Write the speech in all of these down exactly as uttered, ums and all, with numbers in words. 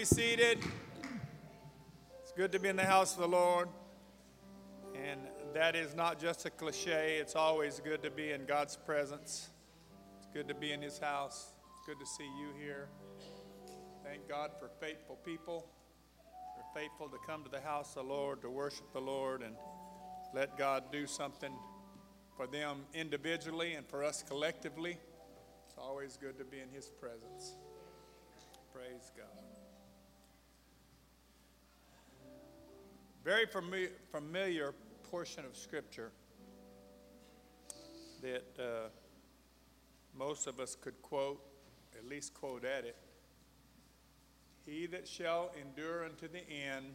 be seated. It's good to be in the house of the Lord. And that is not just a cliche. It's always good to be in God's presence. It's good to be in his house. It's good to see you here. Thank God for faithful people. They're faithful to come to the house of the Lord, to worship the Lord, and let God do something for them individually and for us collectively. It's always good to be in his presence. Praise God. Very fami- familiar portion of Scripture that uh, most of us could quote, at least quote at it. He that shall endure unto the end,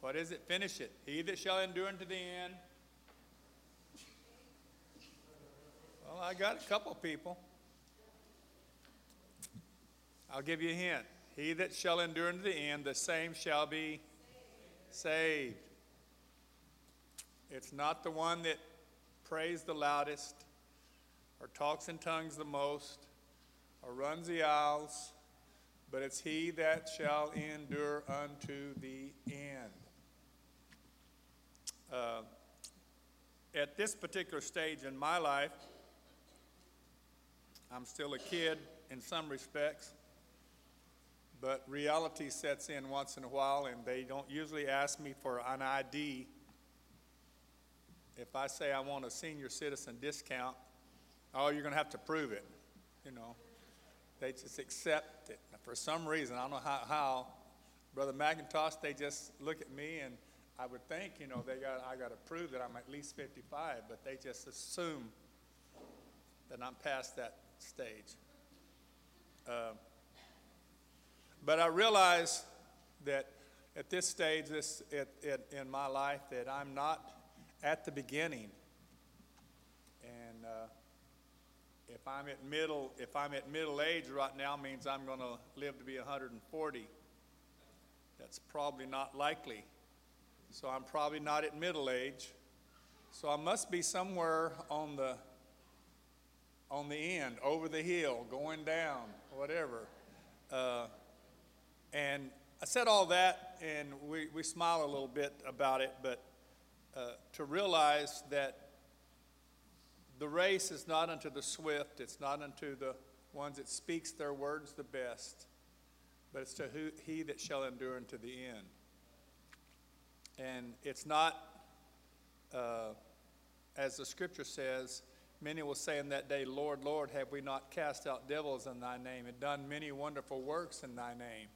what is it? Finish it. He that shall endure unto the end. Well, I got a couple people. I'll give you a hint. He that shall endure unto the end, the same shall be saved. It's not the one that prays the loudest or talks in tongues the most or runs the aisles, but it's he that shall endure unto the end. Uh, at this particular stage in my life, I'm still a kid in some respects. But reality sets in once in a while, and they don't usually ask me for an I D. If I say I want a senior citizen discount, oh, you're going to have to prove it. You know, they just accept it. For some reason, I don't know how, how. Brother McIntosh, they just look at me, and I would think, you know, they got I got to prove that I'm at least fifty-five, but they just assume that I'm past that stage. Uh, But I realize that at this stage this, it, it, in my life that I'm not at the beginning. And uh, if I'm at middle, if I'm at middle age right now, means I'm going to live to be one hundred forty. That's probably not likely. So I'm probably not at middle age. So I must be somewhere on the on the end, over the hill, going down, whatever. Uh, And I said all that, and we, we smile a little bit about it, but uh, to realize that the race is not unto the swift, it's not unto the ones that speaks their words the best, but it's to who, he that shall endure unto the end. And it's not, uh, as the Scripture says, many will say in that day, Lord, Lord, have we not cast out devils in thy name and done many wonderful works in thy name?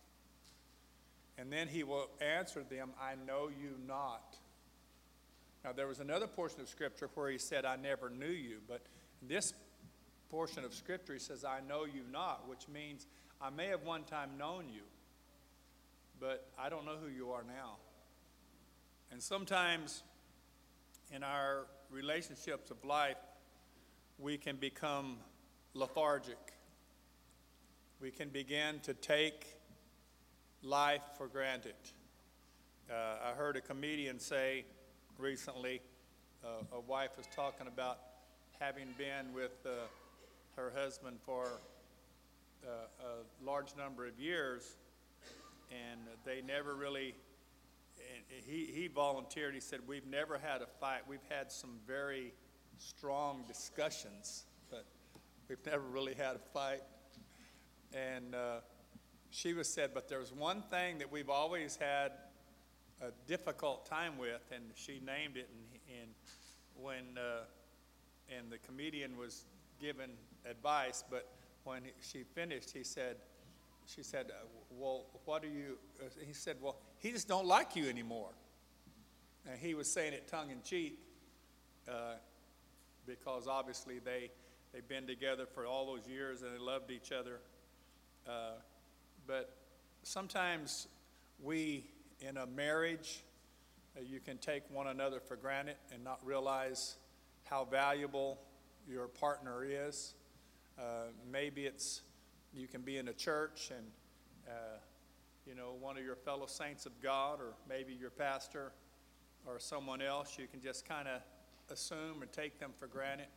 And then he will answer them, I know you not. Now, there was another portion of Scripture where he said, I never knew you. But this portion of Scripture, he says, I know you not, which means I may have one time known you, but I don't know who you are now. And sometimes in our relationships of life, we can become lethargic. We can begin to take life for granted. Uh, I heard a comedian say recently, uh, a wife was talking about having been with uh, her husband for uh, a large number of years, and they never really, and he, he volunteered, he said, we've never had a fight. We've had some very strong discussions, but we've never really had a fight. And uh, she was said, but there's one thing that we've always had a difficult time with, and she named it. And, and when uh, and the comedian was given advice, but when she finished, he said, she said, well, what do you? He said, well, he just don't like you anymore. And he was saying it tongue in cheek, uh, because obviously they they've been together for all those years and they loved each other. Uh, But sometimes we, in a marriage, you can take one another for granted and not realize how valuable your partner is. Uh, maybe it's, you can be in a church and, uh, you know, one of your fellow saints of God, or maybe your pastor or someone else, you can just kind of assume or take them for granted.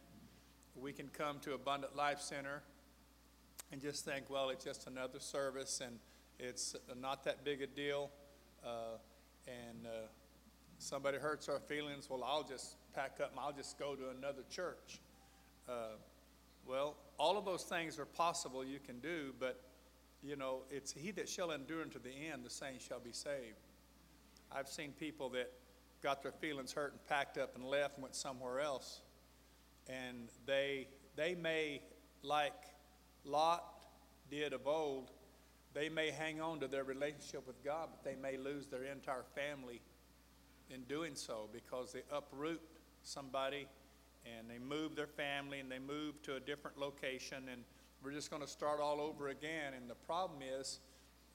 We can come to Abundant Life Center and just think, well, it's just another service and it's not that big a deal, uh, and uh, somebody hurts our feelings, well, I'll just pack up and I'll just go to another church. Uh, well, all of those things are possible you can do, but, you know, it's he that shall endure unto the end, the same shall be saved. I've seen people that got their feelings hurt and packed up and left and went somewhere else. And they, they may, like Lot did of old, they may hang on to their relationship with God, but they may lose their entire family in doing so, because they uproot somebody and they move their family and they move to a different location, and we're just going to start all over again. And the problem is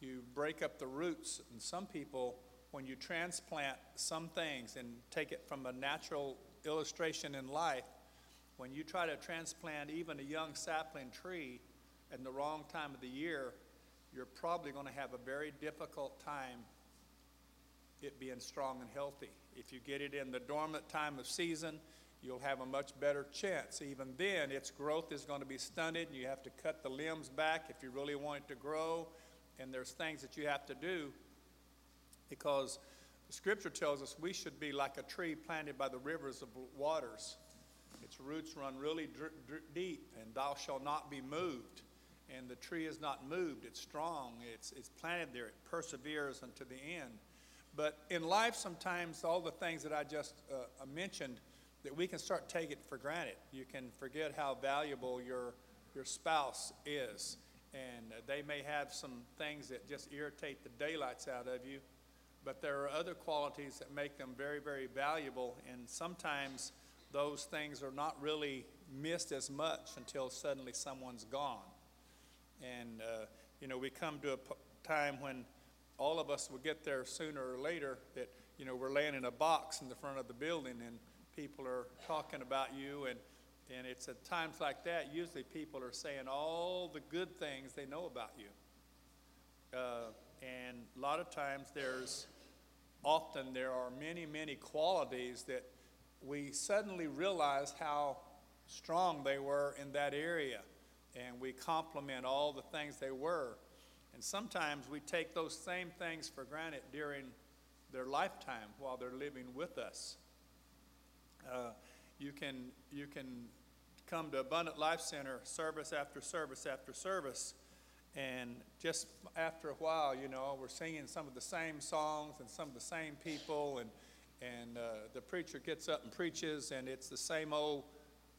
you break up the roots, and some people, when you transplant some things, and take it from a natural illustration in life, when you try to transplant even a young sapling tree in the wrong time of the year, you're probably going to have a very difficult time it being strong and healthy. If you get it in the dormant time of season, you'll have a much better chance. Even then, its growth is going to be stunted, and you have to cut the limbs back if you really want it to grow, and there's things that you have to do, because the Scripture tells us we should be like a tree planted by the rivers of waters. Its roots run really deep, and thou shalt not be moved. And the tree is not moved. It's strong. It's, it's planted there. It perseveres unto the end. But in life, sometimes all the things that I just uh, mentioned, that we can start taking for granted. You can forget how valuable your, your spouse is. And they may have some things that just irritate the daylights out of you. But there are other qualities that make them very, very valuable. And sometimes those things are not really missed as much until suddenly someone's gone. And, uh, you know, we come to a p time when all of us will get there sooner or later, that, you know, we're laying in a box in the front of the building and people are talking about you. And, and it's at times like that, usually people are saying all the good things they know about you. Uh, and a lot of times there's, often there are many, many qualities that we suddenly realize how strong they were in that area. And we compliment all the things they were. And sometimes we take those same things for granted during their lifetime while they're living with us. Uh, you can, you can come to Abundant Life Center service after service after service, and just after a while, you know, we're singing some of the same songs and some of the same people, and, and uh, the preacher gets up and preaches, and it's the same old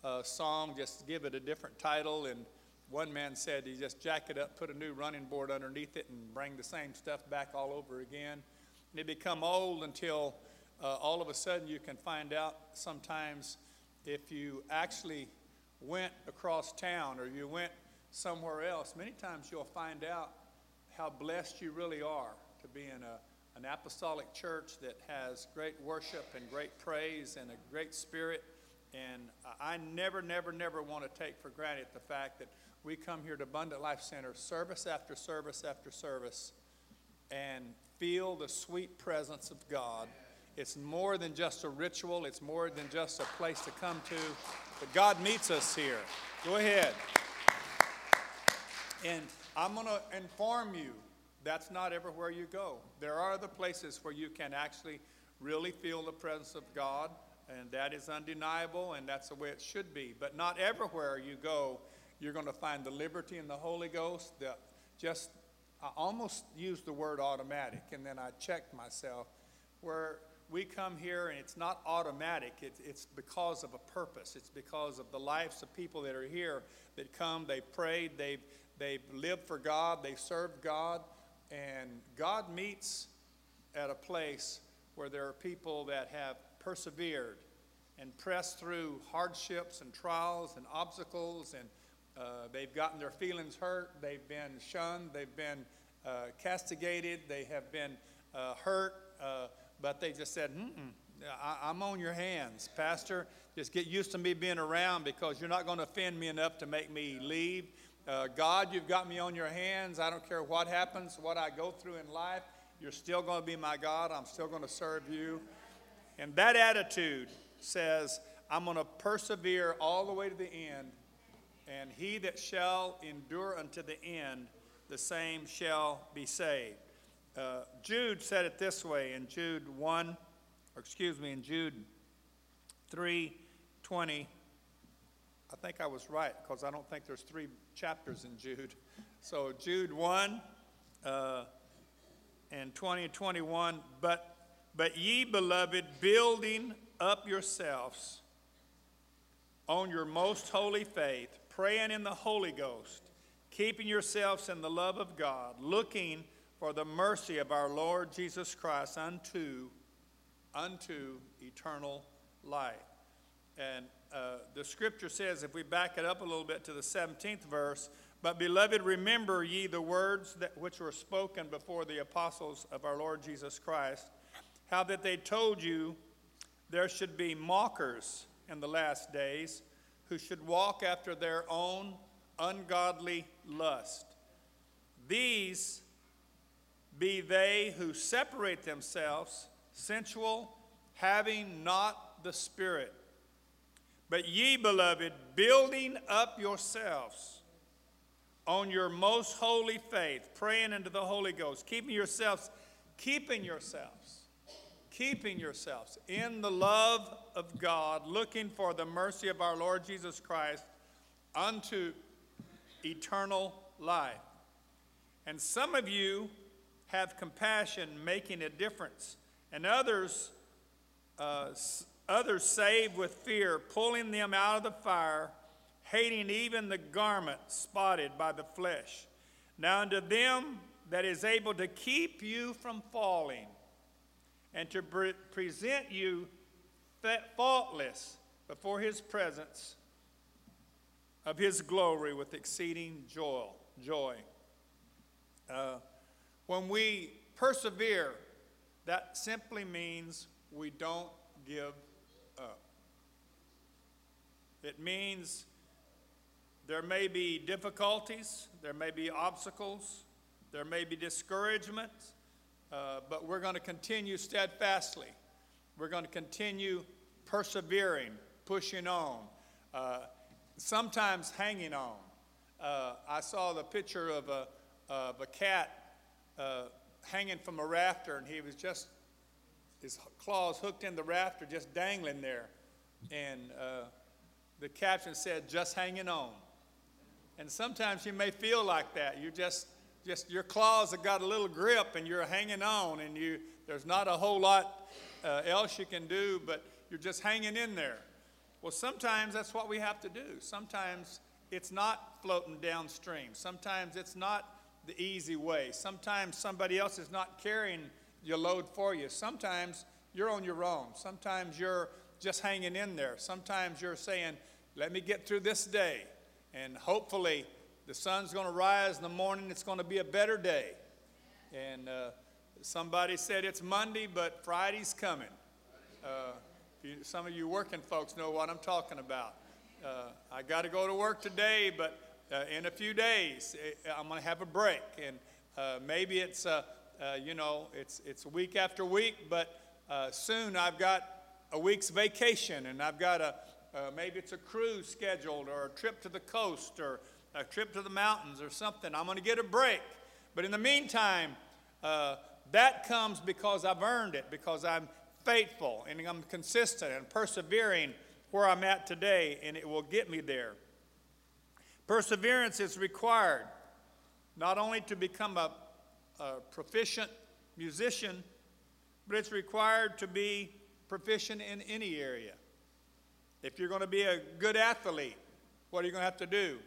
uh, song, just give it a different title. And one man said he just jack it up, put a new running board underneath it, and bring the same stuff back all over again. And it become old until uh, all of a sudden you can find out sometimes if you actually went across town or you went somewhere else, many times you'll find out how blessed you really are to be in a, an apostolic church that has great worship and great praise and a great spirit. And I never, never, never want to take for granted the fact that we come here to Abundant Life Center service after service after service and feel the sweet presence of God. It's more than just a ritual. It's more than just a place to come to. But God meets us here. Go ahead. And I'm going to inform you that's not everywhere you go. There are other places where you can actually really feel the presence of God, and that is undeniable, and that's the way it should be. But not everywhere you go you're going to find the liberty in the Holy Ghost. The, just, I almost used the word automatic, and then I checked myself, where we come here and it's not automatic. It, it's because of a purpose. It's because of the lives of people that are here that come, they prayed, they've, they've lived for God, they've served God, and God meets at a place where there are people that have persevered and pressed through hardships and trials and obstacles, and Uh, they've gotten their feelings hurt, they've been shunned, they've been uh, castigated, they have been uh, hurt, uh, but they just said, mm-mm, I I'm on your hands, Pastor. Just get used to me being around, because you're not going to offend me enough to make me leave. Uh, God, you've got me on your hands. I don't care what happens, what I go through in life. You're still going to be my God. I'm still going to serve you. And that attitude says, I'm going to persevere all the way to the end, And he that shall endure unto the end, the same shall be saved. Uh, Jude said it this way in Jude one, or excuse me, in Jude three twenty. I think I was right because I don't think there's three chapters in Jude. So Jude one uh, and twenty and twenty-one. But, but ye, beloved, building up yourselves on your most holy faith, praying in the Holy Ghost, keeping yourselves in the love of God, looking for the mercy of our Lord Jesus Christ unto, unto eternal life. And uh, the scripture says, if we back it up a little bit to the seventeenth verse, but beloved, remember ye the words that which were spoken before the apostles of our Lord Jesus Christ, how that they told you there should be mockers in the last days, who should walk after their own ungodly lust. These be they who separate themselves, sensual, having not the Spirit. But ye, beloved, building up yourselves on your most holy faith, praying into the Holy Ghost, keeping yourselves, keeping yourselves, keeping yourselves in the love of God, looking for the mercy of our Lord Jesus Christ unto eternal life. And some of you have compassion, making a difference, and others uh, others save with fear, pulling them out of the fire, hating even the garment spotted by the flesh. Now unto them that is able to keep you from falling, and to pre present you faultless before his presence of his glory with exceeding joy. Joy. Uh, when we persevere, that simply means we don't give up. It means there may be difficulties, there may be obstacles, there may be discouragement, uh, but we're going to continue steadfastly. We're going to continue persevering, pushing on, uh, sometimes hanging on. Uh, I saw the picture of a, of a cat uh, hanging from a rafter, and he was just, his claws hooked in the rafter, just dangling there. And uh, the caption said, just hanging on. And sometimes you may feel like that. You just, just your claws have got a little grip, and you're hanging on, and you, there's not a whole lot Uh, else you can do, but you're just hanging in there. Well, sometimes that's what we have to do. Sometimes it's not floating downstream. Sometimes it's not the easy way. Sometimes somebody else is not carrying your load for you. Sometimes you're on your own. Sometimes you're just hanging in there. Sometimes you're saying, let me get through this day, and hopefully the sun's going to rise in the morning. It's going to be a better day. And uh somebody said it's Monday, but Friday's coming. Uh, you, some of you working folks know what I'm talking about. Uh, I got to go to work today, but uh, in a few days it, I'm going to have a break. And uh, maybe it's, uh, uh, you know, it's, it's week after week, but uh, soon I've got a week's vacation, and I've got a, uh, maybe it's a cruise scheduled, or a trip to the coast, or a trip to the mountains or something. I'm going to get a break. But in the meantime, uh, that comes because I've earned it, because I'm faithful and I'm consistent and persevering where I'm at today, and it will get me there. Perseverance is required not only to become a, a proficient musician, but it's required to be proficient in any area. If you're going to be a good athlete, what are you going to have to do?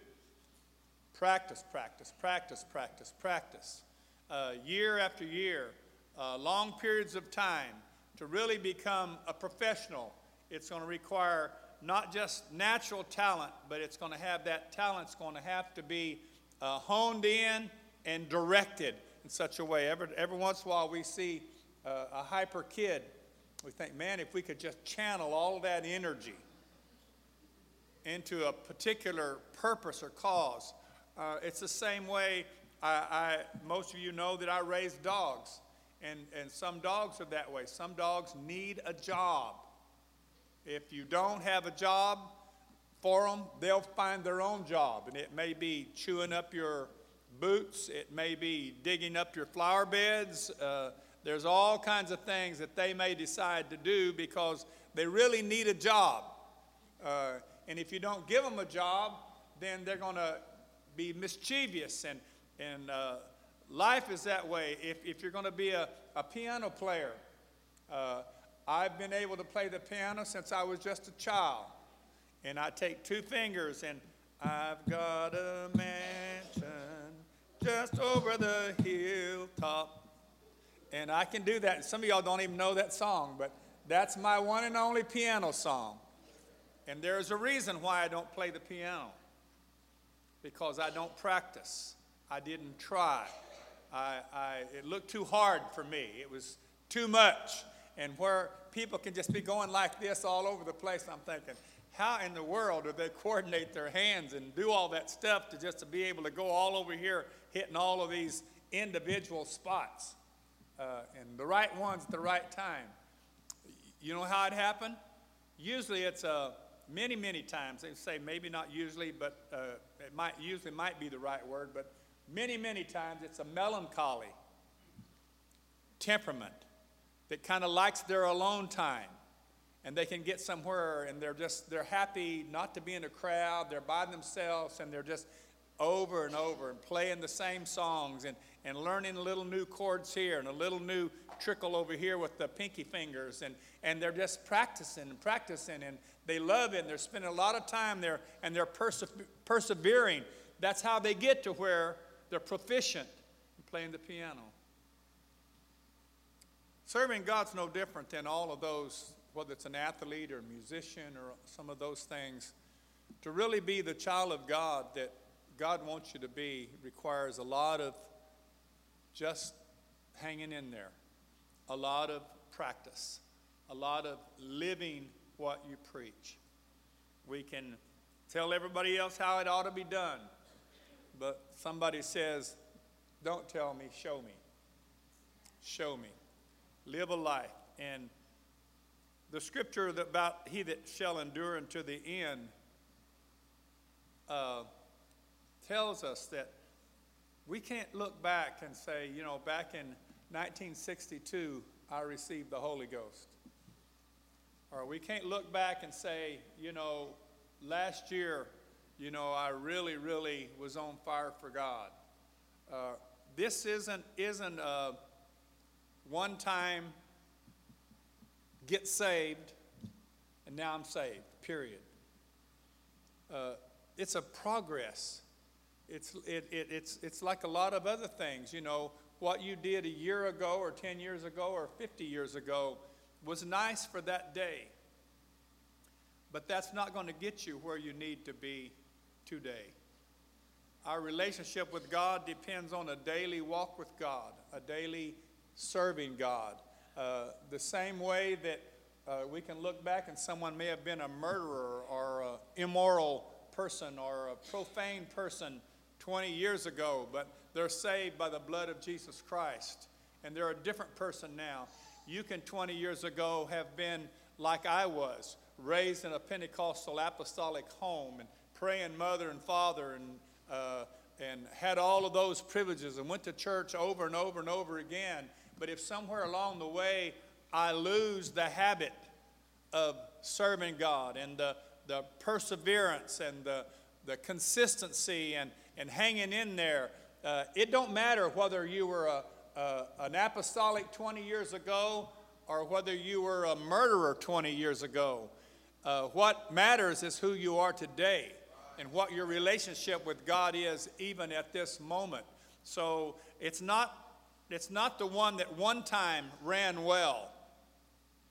Practice, practice, practice, practice, practice. Uh, year after year, uh, long periods of time, to really become a professional. It's going to require not just natural talent, but it's going to have that talent's going to have to be uh, honed in and directed in such a way. Every, every once in a while we see uh, a hyper kid. We think, man, if we could just channel all that energy into a particular purpose or cause. Uh, it's the same way. I, I, most of you know that I raise dogs, and, and some dogs are that way. Some dogs need a job. If you don't have a job, for them, they'll find their own job. And it may be chewing up your boots. It may be digging up your flower beds. Uh, there's all kinds of things that they may decide to do because they really need a job. Uh, and if you don't give them a job, then they're going to be mischievous. And, and uh, life is that way. If, if you're going to be a, a piano player, uh, I've been able to play the piano since I was just a child. And I take two fingers and I've got a mansion just over the hilltop. And I can do that. Some of y'all don't even know that song, but that's my one and only piano song. And there's a reason why I don't play the piano. Because I don't practice. I didn't try. I, I, it looked too hard for me. It was too much. And where people can just be going like this all over the place, I'm thinking, how in the world do they coordinate their hands and do all that stuff to just to be able to go all over here hitting all of these individual spots uh, and the right ones at the right time? You know how it happened? Usually it's uh, many, many times. They say maybe not usually, but uh, it might usually might be the right word. But many, many times it's a melancholy temperament that kind of likes their alone time. And they can get somewhere and they're just, they're happy not to be in a crowd. They're by themselves and they're just over and over and playing the same songs and, and learning little new chords here and a little new trickle over here with the pinky fingers. And, and they're just practicing and practicing and they love it and they're spending a lot of time there and they're perse persevering. That's how they get to where they're proficient in playing the piano. Serving God's no different than all of those, whether it's an athlete or a musician or some of those things. To really be the child of God that God wants you to be requires a lot of just hanging in there, a lot of practice, a lot of living what you preach. We can tell everybody else how it ought to be done, but somebody says, don't tell me, show me. Show me. Live a life. And the scripture about he that shall endure unto the end uh, tells us that we can't look back and say, you know, back in nineteen sixty-two, I received the Holy Ghost. Or we can't look back and say, you know, last year, you know, I really, really was on fire for God. Uh, this isn't, isn't a one-time get saved, and now I'm saved, period. Uh, it's a progress. It's, it, it, it's, it's like a lot of other things. You know, what you did a year ago or ten years ago or fifty years ago was nice for that day. But that's not going to get you where you need to be today. Our relationship with God depends on a daily walk with God, a daily serving God. Uh, the same way that uh, we can look back and someone may have been a murderer or an immoral person or a profane person twenty years ago, but they're saved by the blood of Jesus Christ, and they're a different person now. You can twenty years ago have been like I was, raised in a Pentecostal apostolic home and praying mother and father and, uh, and had all of those privileges and went to church over and over and over again. But if somewhere along the way I lose the habit of serving God and the, the perseverance and the, the consistency and, and hanging in there, uh, it don't matter whether you were a, a, an apostolic twenty years ago or whether you were a murderer twenty years ago. Uh, what matters is who you are today and what your relationship with God is even at this moment. So it's not... It's not the one that one time ran well,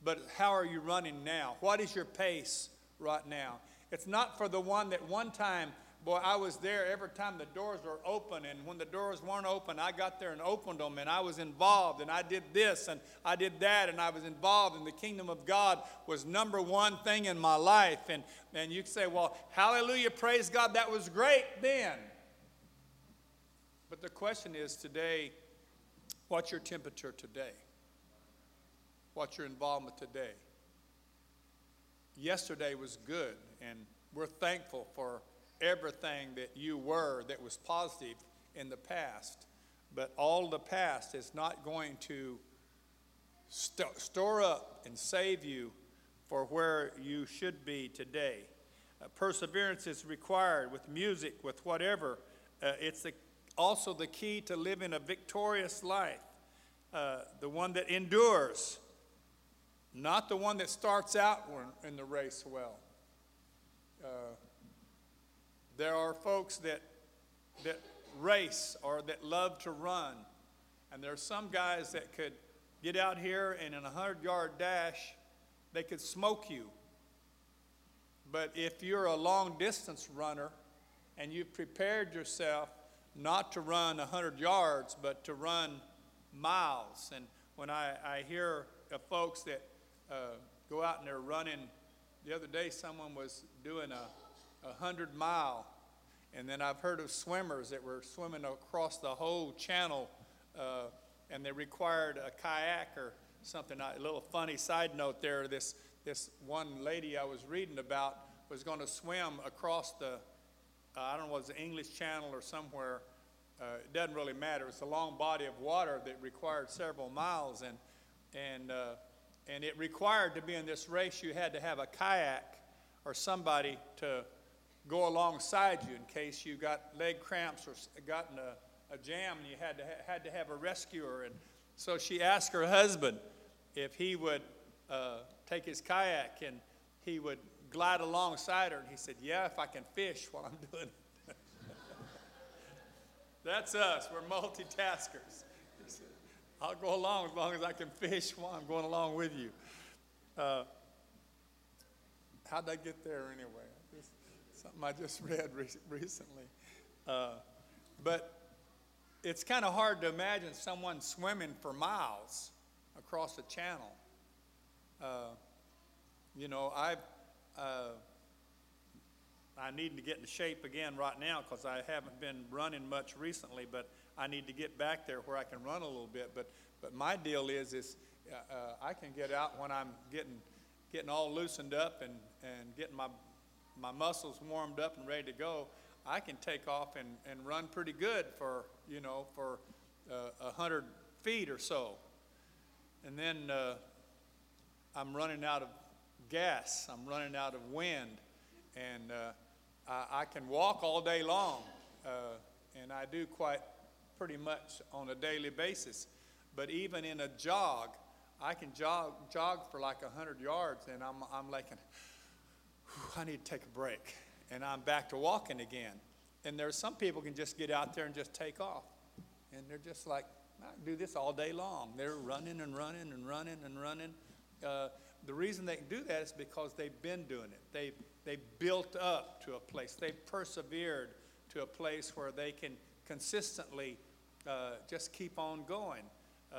but how are you running now? What is your pace right now? It's not for the one that one time, boy, I was there every time the doors were open, and when the doors weren't open, I got there and opened them, and I was involved, and I did this, and I did that, and I was involved, and the kingdom of God was number one thing in my life. And, and you say, well, hallelujah, praise God, that was great then. But the question is today, what's your temperature today? What's your involvement today? Yesterday was good, and We're thankful for everything that you were that was positive in the past. But all the past is not going to st- store up and save you for where you should be today. Uh, perseverance is required with music, with whatever. Uh, it's the, also the key to living a victorious life, uh, the one that endures, not the one that starts out in the race well. Uh, there are folks that that race or that love to run, and there are some guys that could get out here and in a hundred-yard dash, they could smoke you. But if you're a long-distance runner and you've prepared yourself not to run a hundred yards, but to run miles, and when I, I hear of folks that uh, go out and they're running, the other day someone was doing a, a hundred mile. And then I've heard of swimmers that were swimming across the whole channel, uh, and they required a kayak or something. A little funny side note there, this, this one lady I was reading about was going to swim across the, uh, I don't know, it was the English Channel or somewhere. Uh, it doesn't really matter. It's a long body of water that required several miles, and, and, uh, and it required to be in this race, you had to have a kayak or somebody to go alongside you in case you got leg cramps or gotten a, a jam and you had to, ha had to have a rescuer. And so she asked her husband if he would uh, take his kayak and he would glide alongside her. And he said, yeah, if I can fish while I'm doing it. That's us. We're multitaskers. He said, I'll go along as long as I can fish while I'm going along with you. Uh, how'd I get there anyway? Something I just read re recently. Uh, but it's kind of hard to imagine someone swimming for miles across the channel. Uh, you know, I've, uh, I need to get in shape again right now because I haven't been running much recently, but I need to get back there where I can run a little bit. But, but my deal is, is uh, uh, I can get out when I'm getting, getting all loosened up and, and getting my my muscles warmed up and ready to go, I can take off and, and run pretty good for, you know, for a uh, hundred feet or so. And then uh, I'm running out of gas. I'm running out of wind. And uh, I, I can walk all day long. Uh, and I do quite pretty much on a daily basis. But even in a jog, I can jog, jog for like a hundred yards and I'm, I'm like, an, I need to take a break, and I'm back to walking again. And there's some people can just get out there and just take off, and they're just like, I can do this all day long. They're running and running and running and running. Uh, the reason they can do that is because they've been doing it. They they built up to a place. They persevered to a place where they can consistently uh, just keep on going. Uh,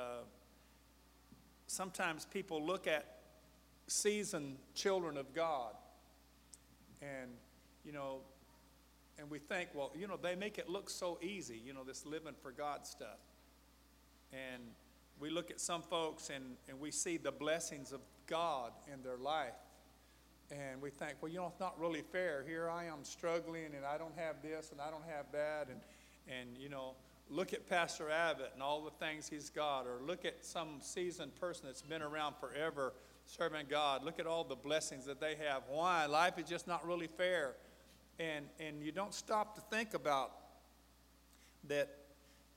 sometimes people look at seasoned children of God. And, you know, and we think, well, you know, they make it look so easy, you know, this living for God stuff. And we look at some folks and, and we see the blessings of God in their life. And we think, well, you know, it's not really fair. Here I am struggling and I don't have this and I don't have that. And, and you know, look at Pastor Abbott and all the things he's got. Or look at some seasoned person that's been around forever serving God. Look at all the blessings that they have. Why? Life is just not really fair. And, and you don't stop to think about that,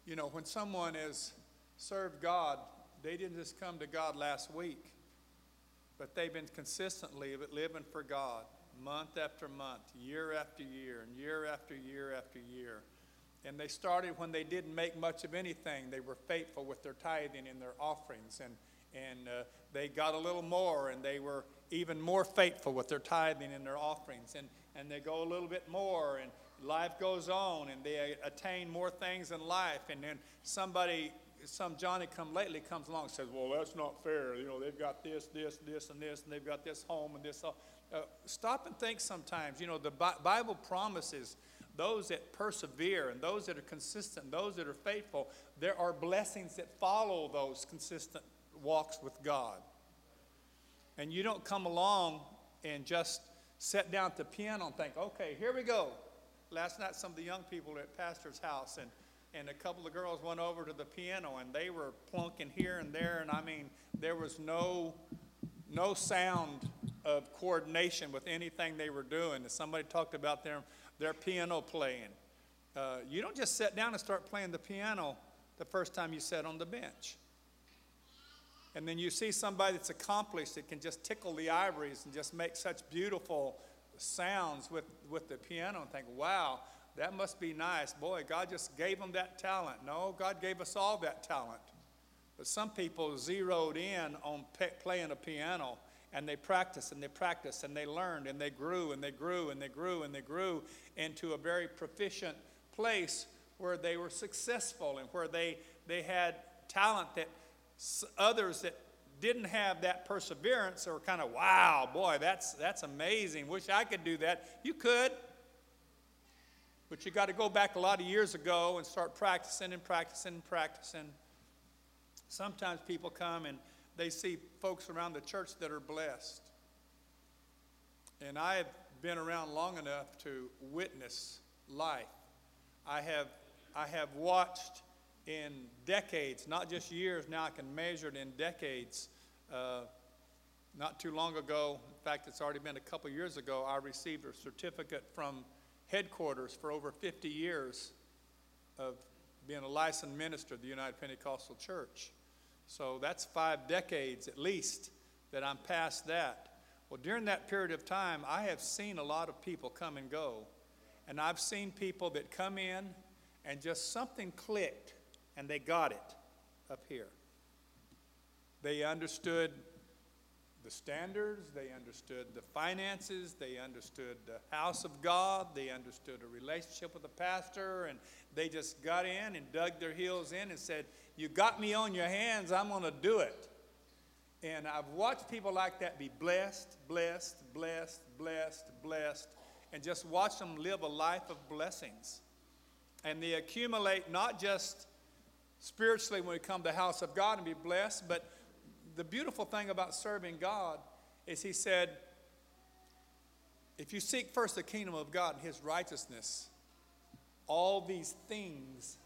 you know, when someone has served God, they didn't just come to God last week, but they've been consistently living for God month after month, year after year, and year after year after year. And they started when they didn't make much of anything. They were faithful with their tithing and their offerings, and And uh, they got a little more, and they were even more faithful with their tithing and their offerings. And, and they go a little bit more, and life goes on, and they attain more things in life. And then somebody, some Johnny-come-lately comes along and says, well, that's not fair. You know, they've got this, this, this, and this, and they've got this home and this. Uh, stop and think sometimes. You know, the Bi- Bible promises those that persevere and those that are consistent, those that are faithful, there are blessings that follow those consistent walks with God. And you don't come along and just sat down at the piano and think, okay, here we go. Last night some of the young people were at Pastor's house, and, and a couple of girls went over to the piano, and they were plunking here and there, and I mean, there was no, no sound of coordination with anything they were doing. And somebody talked about their, their piano playing. Uh, you don't just sit down and start playing the piano the first time you sit on the bench. And then you see somebody that's accomplished that can just tickle the ivories and just make such beautiful sounds with, with the piano and think, wow, that must be nice. Boy, God just gave them that talent. No, God gave us all that talent. But some people zeroed in on pe- playing a piano, and they practiced and they practiced and they learned and they grew and they grew and they grew and they grew into a very proficient place where they were successful and where they, they had talent that others that didn't have that perseverance are kind of, wow, boy, that's, that's amazing. Wish I could do that. You could. But you got to go back a lot of years ago and start practicing and practicing and practicing. Sometimes people come and they see folks around the church that are blessed. And I have been around long enough to witness life. I have, I have watched in decades, not just years, now I can measure it in decades. Uh, not too long ago, in fact, it's already been a couple years ago, I received a certificate from headquarters for over fifty years of being a licensed minister of the United Pentecostal Church. So that's five decades at least that I'm past that. Well, during that period of time, I have seen a lot of people come and go. And I've seen people that come in and just something clicked. And they got it up here. They understood the standards. They understood the finances. They understood the house of God. They understood a relationship with the pastor. And they just got in and dug their heels in and said, you got me on your hands. I'm going to do it. And I've watched people like that be blessed, blessed, blessed, blessed, blessed, and just watch them live a life of blessings. And they accumulate not just spiritually when we come to the house of God and be blessed, but the beautiful thing about serving God is he said, if you seek first the kingdom of God and his righteousness, all these things,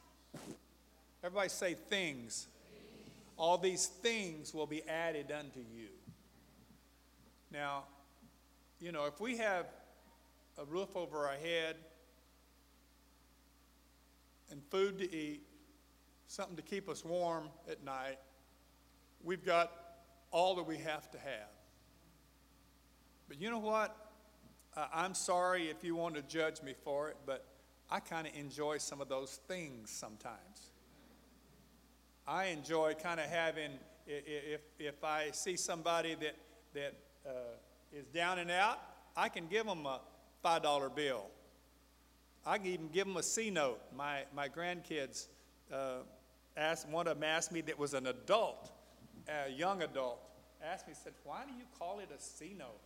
everybody say things, all these things will be added unto you. Now, you know, if we have a roof over our head, and food to eat, something to keep us warm at night, we've got all that we have to have. But you know what? Uh, I'm sorry if you want to judge me for it, but I kind of enjoy some of those things sometimes. I enjoy kind of having, if, if I see somebody that, that uh, is down and out, I can give them a five dollar bill. I can even give them a C note. My, my grandkids, uh, asked, one of them asked me that was an adult, a young adult, asked me, said, why do you call it a C note?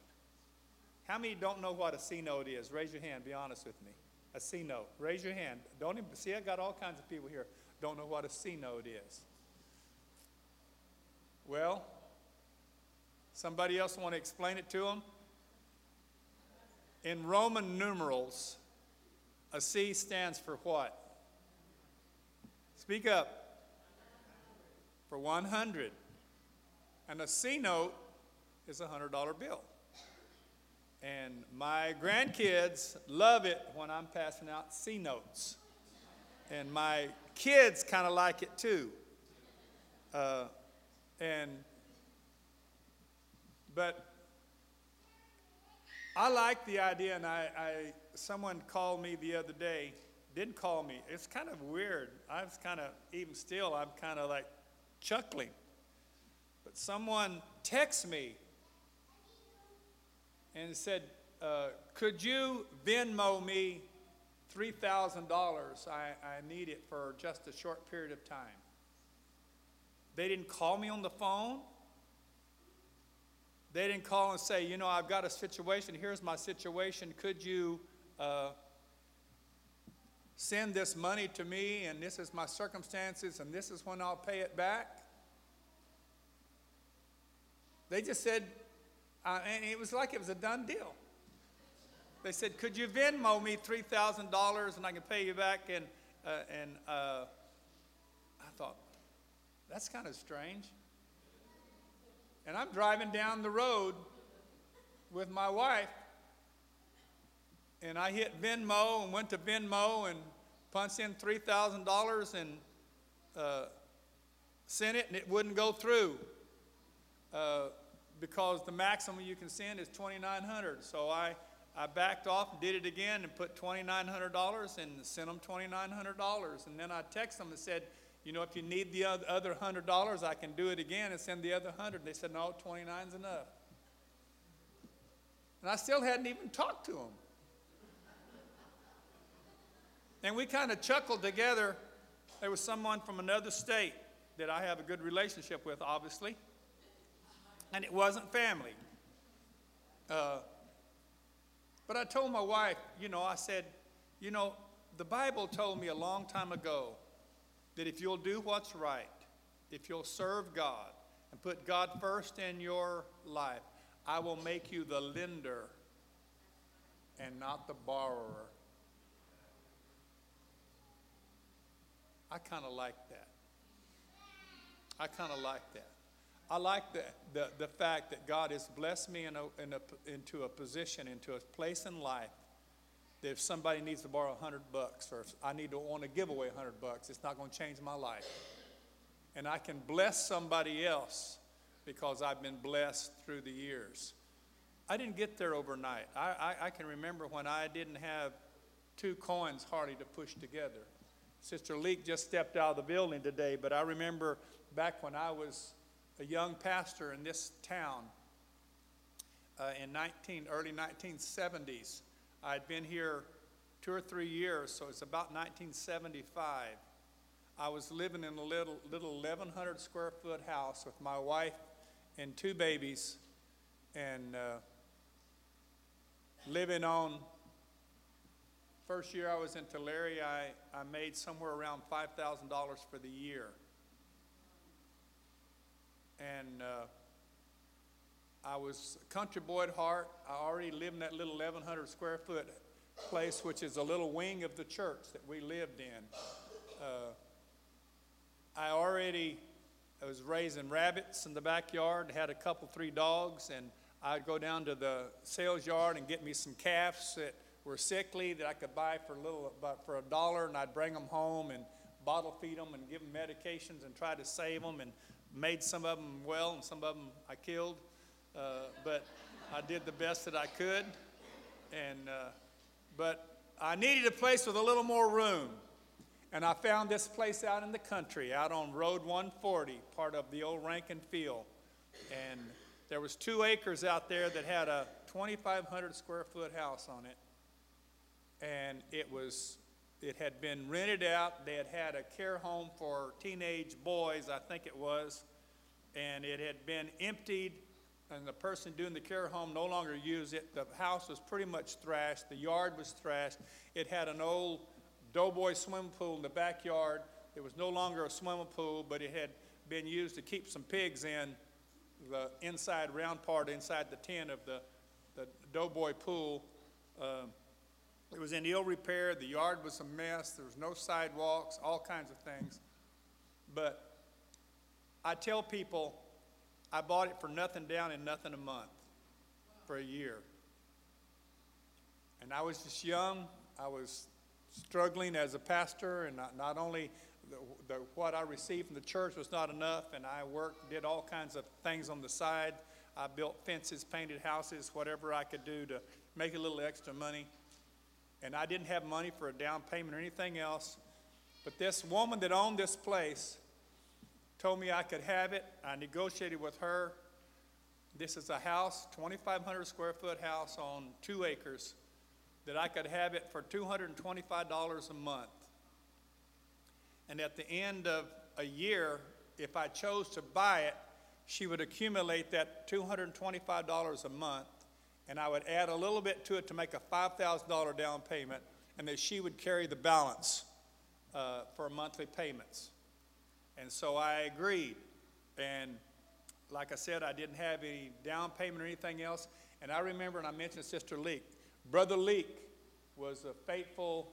How many don't know what a C note is? Raise your hand, be honest with me. A C note, raise your hand. Don't even, see, I got all kinds of people here don't know what a C note is. Well, somebody else want to explain it to them? In Roman numerals, a C stands for what? Speak up. For one hundred. And a C note is a one hundred dollar bill. And my grandkids love it when I'm passing out C notes. And my kids kind of like it too. Uh, and, but I like the idea, and I, I someone called me the other day, didn't call me. It's kind of weird. I was kind of, even still, I'm kind of like chuckling. But someone texted me and said, uh, could you Venmo me three thousand dollars? I, I need it for just a short period of time. They didn't call me on the phone. They didn't call and say, you know, I've got a situation. Here's my situation. Could you uh, send this money to me? And this is my circumstances. And this is when I'll pay it back. They just said, uh, and it was like it was a done deal. They said, could you Venmo me three thousand dollars and I can pay you back? And, uh, and uh, I thought, that's kind of strange. And I'm driving down the road with my wife, and I hit Venmo and went to Venmo and punched in three thousand dollars and uh, sent it, and it wouldn't go through uh, because the maximum you can send is twenty-nine hundred dollars. So I, I backed off and did it again and put twenty-nine hundred dollars and sent them twenty-nine hundred dollars. And then I texted them and said, you know, if you need the other one hundred dollars, I can do it again and send the other one hundred dollars. They said, no, twenty-nine is enough. And I still hadn't even talked to them. And we kind of chuckled together. There was someone from another state that I have a good relationship with, obviously. And it wasn't family. Uh, but I told my wife, you know, I said, you know, the Bible told me a long time ago that if you'll do what's right, if you'll serve God and put God first in your life, I will make you the lender and not the borrower. I kind of like that. I kind of like that. I like the, the, the fact that God has blessed me in a, in a, into a position, into a place in life that if somebody needs to borrow a hundred bucks, or if I need to want to give away a hundred bucks, it's not going to change my life. And I can bless somebody else because I've been blessed through the years. I didn't get there overnight. I, I, I can remember when I didn't have two coins hardly to push together. Sister Leek just stepped out of the building today, but I remember back when I was a young pastor in this town uh, in nineteen, early nineteen seventies. I'd been here two or three years, so it's about nineteen seventy-five. I was living in a little, little eleven hundred square foot house with my wife and two babies, and uh, living on, first year I was in Tulare, I, I made somewhere around five thousand dollars for the year. And uh, I was a country boy at heart. I already lived in that little eleven hundred square foot place, which is a little wing of the church that we lived in. Uh, I already I was raising rabbits in the backyard, had a couple, three dogs, and I'd go down to the sales yard and get me some calves that were sickly that I could buy for a little, for a dollar, and I'd bring them home and bottle feed them and give them medications and try to save them, and made some of them well and some of them I killed. Uh, but I did the best that I could, and uh, but I needed a place with a little more room, and I found this place out in the country, out on Road one forty, part of the old Rankin Field, and there was two acres out there that had a twenty-five hundred square foot house on it, and it was it had been rented out. They had had a care home for teenage boys, I think it was, and it had been emptied. And the person doing the care home no longer used it. The house was pretty much thrashed. The yard was thrashed. It had an old doughboy swimming pool in the backyard. It was no longer a swimming pool, but it had been used to keep some pigs in the inside round part, inside the tent of the, the doughboy pool. Um, it was in ill repair. The yard was a mess. There was no sidewalks, all kinds of things. But I tell people, I bought it for nothing down and nothing a month for a year. And I was just young. I was struggling as a pastor, and not, not only the, the, what I received from the church was not enough, and I worked, did all kinds of things on the side. I built fences, painted houses, whatever I could do to make a little extra money. And I didn't have money for a down payment or anything else. But this woman that owned this place told me I could have it. I negotiated with her. This is a house, twenty-five hundred square foot house on two acres, that I could have it for two hundred twenty-five dollars a month. And at the end of a year, if I chose to buy it, she would accumulate that two hundred twenty-five dollars a month, and I would add a little bit to it to make a five thousand dollar down payment, and that she would carry the balance uh, for monthly payments. And so I agreed, and like I said, I didn't have any down payment or anything else. And I remember, and I mentioned Sister Leek, Brother Leake was a faithful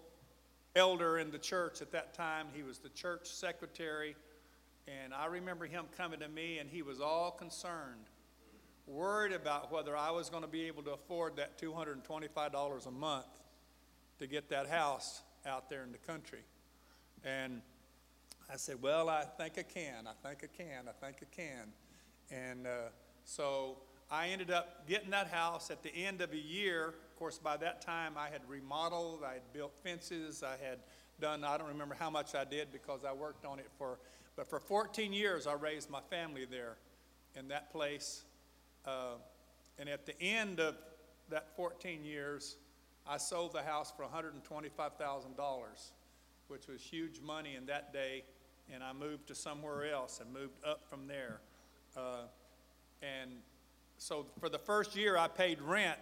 elder in the church at that time. He was the church secretary. And I remember him coming to me, and he was all concerned, worried about whether I was going to be able to afford that two hundred twenty-five dollars a month to get that house out there in the country. And I said, well, I think I can, I think I can, I think I can. And uh, so I ended up getting that house at the end of a year. Of course, by that time, I had remodeled, I had built fences, I had done, I don't remember how much I did because I worked on it for, but for fourteen years, I raised my family there in that place. Uh, and at the end of that fourteen years, I sold the house for one hundred twenty-five thousand dollars, which was huge money in that day, and I moved to somewhere else and moved up from there. Uh, and so for the first year, I paid rent,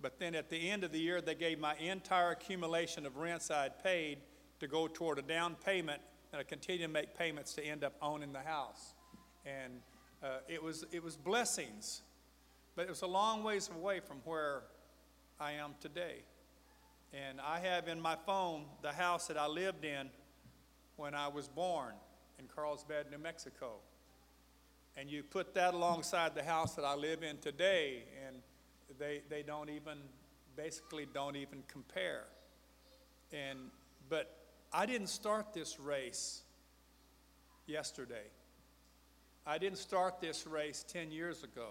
but then at the end of the year, they gave my entire accumulation of rents I had paid to go toward a down payment, and I continued to make payments to end up owning the house. And Uh, it was it was blessings, but it was a long ways away from where I am today. And I have in my phone the house that I lived in when I was born in Carlsbad, New Mexico. And you put that alongside the house that I live in today, and they they don't even basically don't even compare. And but I didn't start this race yesterday. I didn't start this race ten years ago.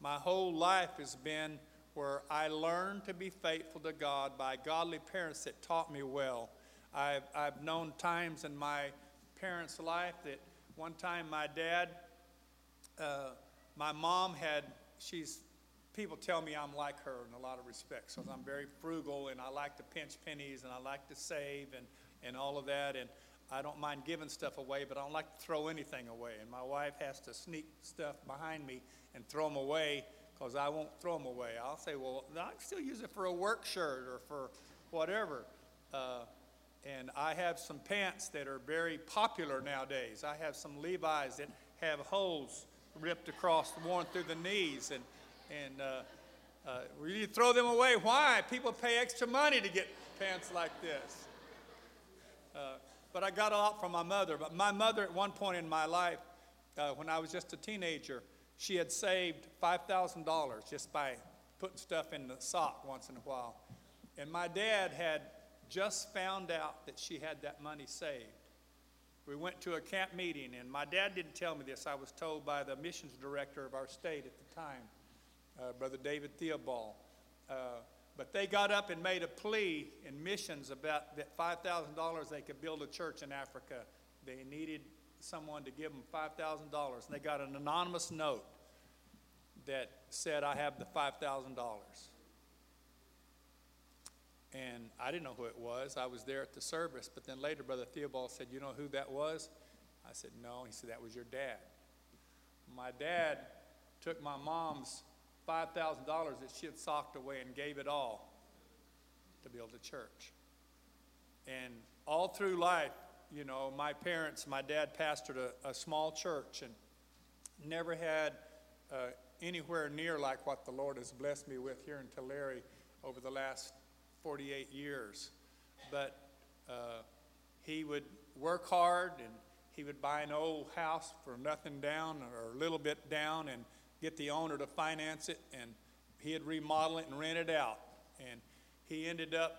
My whole life has been where I learned to be faithful to God by godly parents that taught me well. I've, I've known times in my parents' life that one time my dad, uh, my mom had, she's, people tell me I'm like her in a lot of respects because I'm very frugal and I like to pinch pennies and I like to save and, and all of that. And I don't mind giving stuff away, but I don't like to throw anything away. And my wife has to sneak stuff behind me and throw them away because I won't throw them away. I'll say, well, I can still use it for a work shirt or for whatever. Uh, and I have some pants that are very popular nowadays. I have some Levi's that have holes ripped across, worn through the knees. And, and uh, uh, you throw them away. Why? People pay extra money to get pants like this. Uh, But I got a lot from my mother. But my mother, at one point in my life, uh, when I was just a teenager, she had saved five thousand dollars just by putting stuff in the sock once in a while. And my dad had just found out that she had that money saved. We went to a camp meeting, and my dad didn't tell me this. I was told by the missions director of our state at the time, uh, Brother David Theobald. Uh, But they got up and made a plea in missions about that five thousand dollars they could build a church in Africa. They needed someone to give them five thousand dollars. And they got an anonymous note that said, I have the five thousand dollars. And I didn't know who it was. I was there at the service. But then later, Brother Theobald said, you know who that was? I said, no. He said, that was your dad. My dad took my mom's five thousand dollars that she had socked away and gave it all to build a church. And all through life, you know, my parents, my dad pastored a, a small church and never had uh, anywhere near like what the Lord has blessed me with here in Tulare over the last forty-eight years. But uh, he would work hard and he would buy an old house for nothing down or a little bit down and get the owner to finance it, and he had remodeled it and rent it out. And he ended up,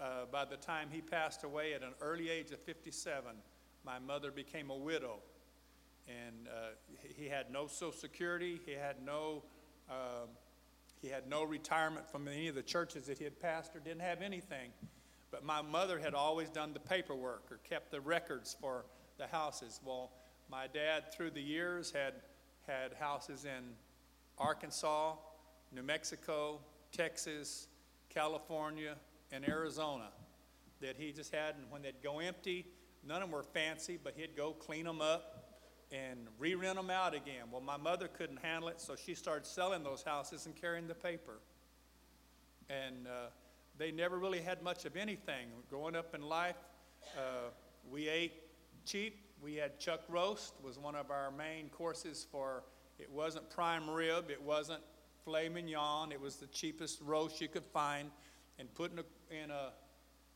uh, by the time he passed away at an early age of fifty-seven, my mother became a widow. And uh, he had no Social Security, he had no, uh, he had no retirement from any of the churches that he had pastored, didn't have anything. But my mother had always done the paperwork or kept the records for the houses. Well, my dad through the years had had houses in Arkansas, New Mexico, Texas, California, and Arizona that he just had. And when they'd go empty, none of them were fancy, but he'd go clean them up and re-rent them out again. Well, my mother couldn't handle it, so she started selling those houses and carrying the paper. And uh, they never really had much of anything. Growing up in life, uh, we ate cheap. We had chuck roast, was one of our main courses for. It wasn't prime rib, it wasn't filet mignon. It was the cheapest roast you could find, and put in a, in a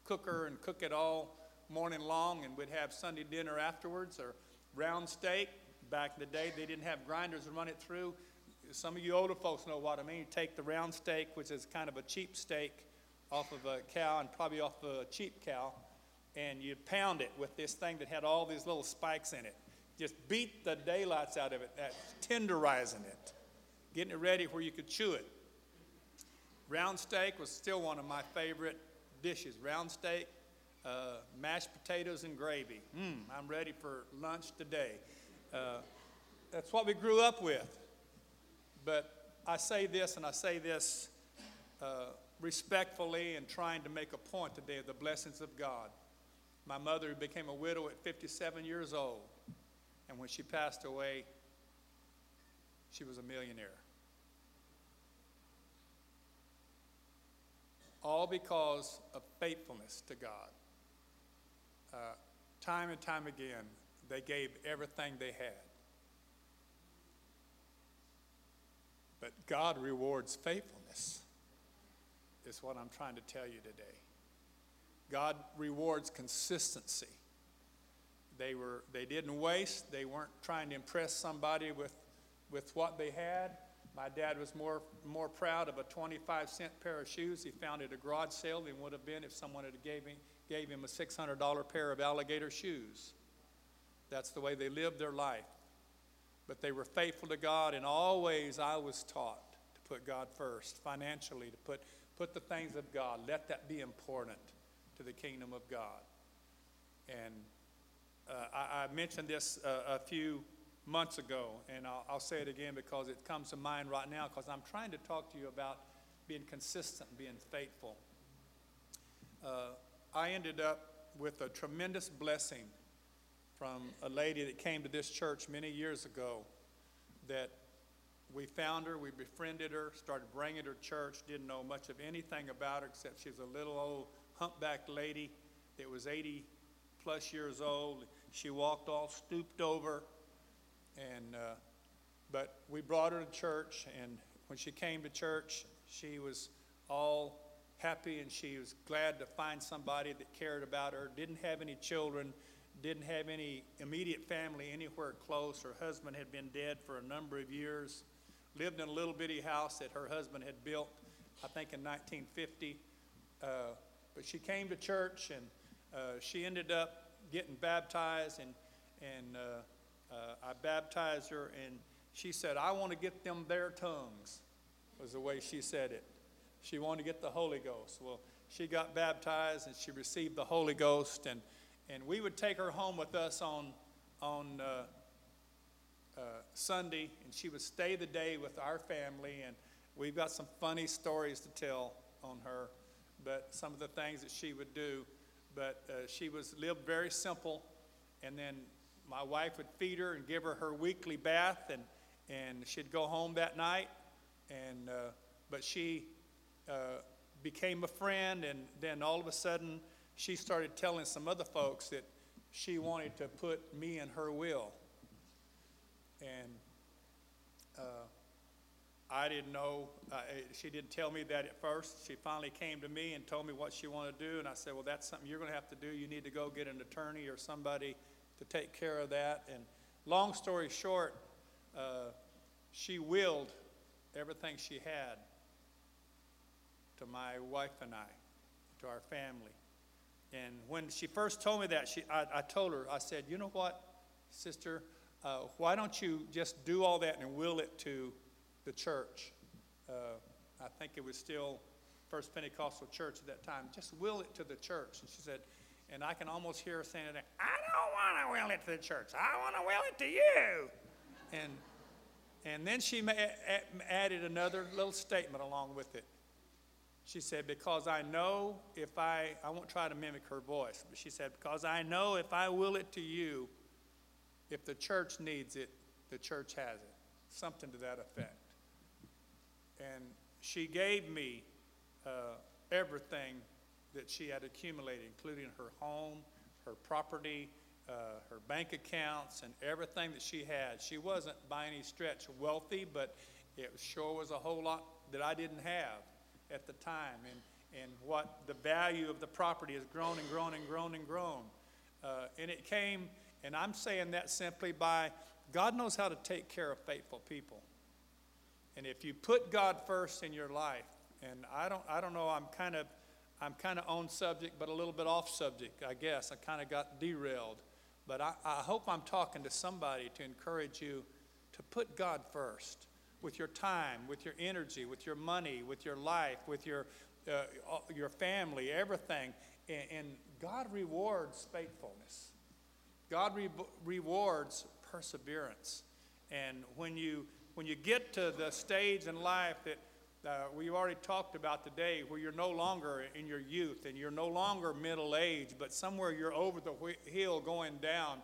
cooker and cook it all morning long, and we'd have Sunday dinner afterwards, or round steak. Back in the day, they didn't have grinders to run it through. Some of you older folks know what I mean. You take the round steak, which is kind of a cheap steak off of a cow, and probably off of a cheap cow, and you pound it with this thing that had all these little spikes in it. Just beat the daylights out of it, that tenderizing it, getting it ready where you could chew it. Round steak was still one of my favorite dishes. Round steak, uh, mashed potatoes and gravy. Mm, I'm ready for lunch today. Uh, that's what we grew up with. But I say this, and I say this uh, respectfully and trying to make a point today of the blessings of God. My mother became a widow at fifty-seven years old. And when she passed away, she was a millionaire. All because of faithfulness to God. Uh, time and time again, they gave everything they had. But God rewards faithfulness, is what I'm trying to tell you today. God rewards consistency. They were, they didn't waste. They weren't trying to impress somebody with, with what they had. My dad was more, more proud of a twenty-five cent pair of shoes he found at a garage sale than would have been if someone had gave him, gave him a six hundred dollar pair of alligator shoes. That's the way they lived their life. But they were faithful to God, and always I was taught to put God first, financially, to put, put the things of God. Let that be important to the kingdom of God. And Uh, I, I mentioned this uh, a few months ago, and I'll, I'll say it again because it comes to mind right now, because I'm trying to talk to you about being consistent, being faithful. Uh, I ended up with a tremendous blessing from a lady that came to this church many years ago, that we found her, we befriended her, started bringing her to church, didn't know much of anything about her except she was a little old humpbacked lady that was eighty plus years old. She walked all stooped over, and uh, but we brought her to church, and when she came to church, she was all happy, and she was glad to find somebody that cared about her. Didn't have any children, didn't have any immediate family anywhere close. Her husband had been dead for a number of years, lived in a little bitty house that her husband had built, I think in nineteen fifty, uh, but she came to church, and Uh, she ended up getting baptized, and, and uh, uh, I baptized her, and she said, "I want to get them their tongues," was the way she said it. She wanted to get the Holy Ghost. Well, she got baptized, and she received the Holy Ghost, and, and we would take her home with us on, on uh, uh, Sunday, and she would stay the day with our family, and we've got some funny stories to tell on her, but some of the things that she would do. But uh, she was lived very simple, and then my wife would feed her and give her her weekly bath, and and she'd go home that night. And uh, but she uh, became a friend, and then all of a sudden she started telling some other folks that she wanted to put me in her will, and uh, I didn't know. Uh, she didn't tell me that at first. She finally came to me and told me what she wanted to do. And I said, "Well, that's something you're going to have to do. You need to go get an attorney or somebody to take care of that." And long story short, uh, she willed everything she had to my wife and I, to our family. And when she first told me that, she, I, I told her, I said, "You know what, sister, uh, why don't you just do all that and will it to the church?" uh, I think it was still First Pentecostal Church at that time. "Just will it to the church." And she said, and I can almost hear her saying, "I don't want to will it to the church. I want to will it to you." And and then she added another little statement along with it. She said, "Because I know if I, I won't try to mimic her voice, but she said, "Because I know if I will it to you, if the church needs it, the church has it." Something to that effect. And she gave me uh, everything that she had accumulated, including her home, her property, uh, her bank accounts, and everything that she had. She wasn't by any stretch wealthy, but It sure was a whole lot that I didn't have at the time, and, and what the value of the property has grown and grown and grown and grown. Uh, and it came, and I'm saying that simply by God knows how to take care of faithful people. And if you put God first in your life, and I don't, I don't know, I'm kind of, I'm kind of on subject, but a little bit off subject, I guess. I kind of got derailed. But I, I hope I'm talking to somebody to encourage you to put God first with your time, with your energy, with your money, with your life, with your, uh, your family, everything. And, and God rewards faithfulness. God re rewards perseverance. And when you, when you get to the stage in life that Uh, we've already talked about today, where you're no longer in your youth and you're no longer middle age, but somewhere you're over the hill going down.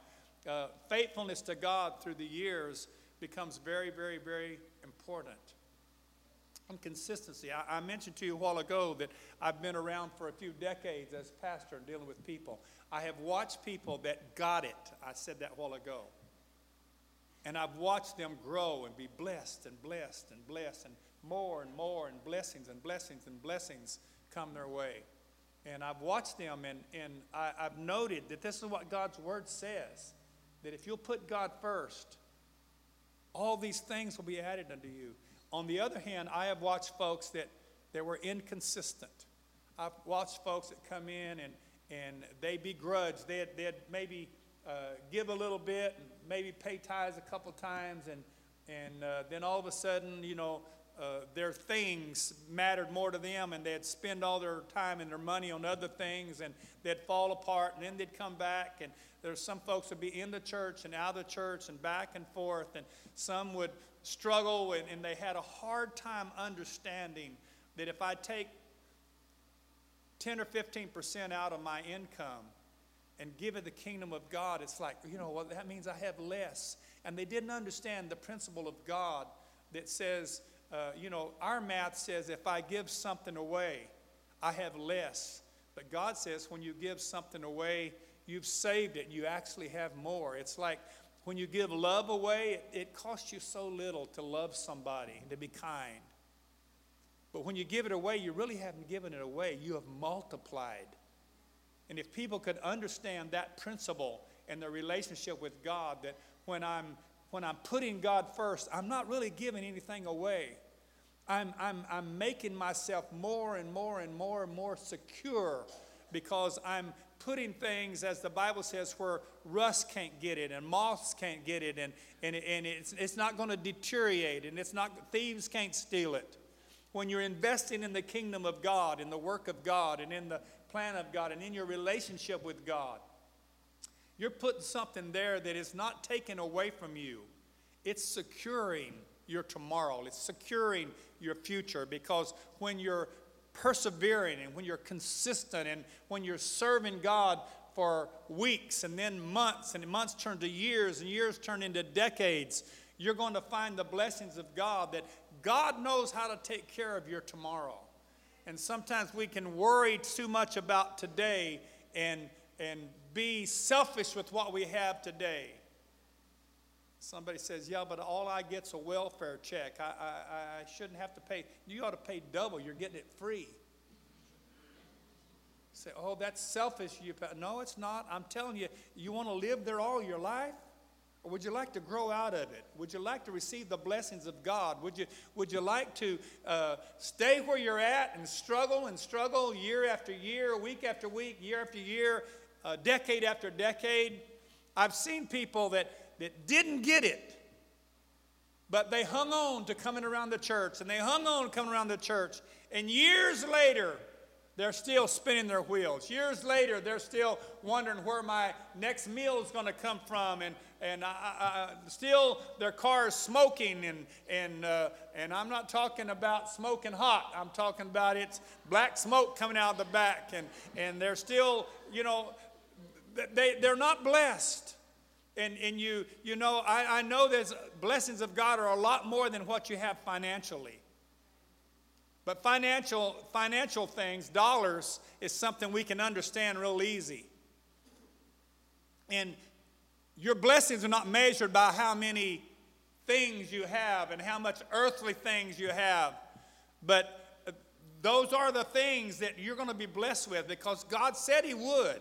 Uh, faithfulness to God through the years becomes very, very, very important. And consistency. I, I mentioned to you a while ago that I've been around for a few decades as pastor and dealing with people. I have watched people that got it. I said that a while ago. And I've watched them grow and be blessed and blessed and blessed and more and more, and blessings and blessings and blessings come their way. And I've watched them, and, and I, I've noted that this is what God's word says, that if you'll put God first, all these things will be added unto you. On the other hand, I have watched folks that, that were inconsistent. I've watched folks that come in and, and they begrudge. They'd, they'd maybe uh, give a little bit, and maybe pay tithes a couple times, and, and uh, then all of a sudden, you know, Uh, their things mattered more to them, and they'd spend all their time and their money on other things, and they'd fall apart, and then they'd come back. And there's some folks would be in the church and out of the church and back and forth, and some would struggle, and, and they had a hard time understanding that if I take ten or fifteen percent out of my income and give it the kingdom of God, it's like, you know, well, that means I have less. And they didn't understand the principle of God that says, Uh, you know, our math says if I give something away, I have less. But God says when you give something away, you've saved it. You actually have more. It's like when you give love away, it, it costs you so little to love somebody and to be kind. But when you give it away, you really haven't given it away. You have multiplied. And if people could understand that principle and their relationship with God, that when I'm When I'm putting God first, I'm not really giving anything away. I'm, I'm, I'm making myself more and more and more and more secure, because I'm putting things, as the Bible says, where rust can't get it and moths can't get it, and, and, and it's, it's not going to deteriorate, and it's not, thieves can't steal it. When you're investing in the kingdom of God, in the work of God, and in the plan of God, and in your relationship with God, you're putting something there that is not taken away from you. It's securing your tomorrow. It's securing your future, because when you're persevering and when you're consistent and when you're serving God for weeks and then months, and months turn to years and years turn into decades, you're going to find the blessings of God, that God knows how to take care of your tomorrow. And sometimes we can worry too much about today and and be selfish with what we have today. Somebody says, yeah, but all I get's a welfare check. I, I, I shouldn't have to pay. You ought to pay double. You're getting it free. You say, oh, that's selfish. You pay. No, it's not. I'm telling you, you want to live there all your life? Or would you like to grow out of it? Would you like to receive the blessings of God? Would you, would you like to uh, stay where you're at and struggle and struggle year after year, week after week, year after year, Uh, decade after decade? I've seen people that, that didn't get it, but they hung on to coming around the church, and they hung on to coming around the church, and years later, they're still spinning their wheels. Years later, they're still wondering where my next meal is going to come from, and, and I, I, still their car is smoking, and, and, uh, and I'm not talking about smoking hot. I'm talking about it's black smoke coming out of the back, and, and they're still, you know, They, they're not blessed. And, and you, you know, I, I know there's blessings of God are a lot more than what you have financially. But financial, financial things, dollars, is something we can understand real easy. And your blessings are not measured by how many things you have and how much earthly things you have. But those are the things that you're going to be blessed with, because God said he would.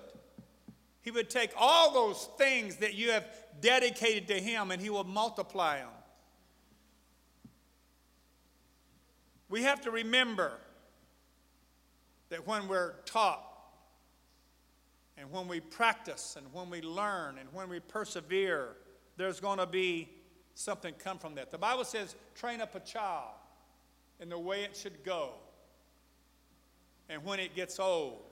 He would take all those things that you have dedicated to him, and he will multiply them. We have to remember that when we're taught and when we practice and when we learn and when we persevere, there's going to be something come from that. The Bible says, train up a child in the way it should go, and when it gets old,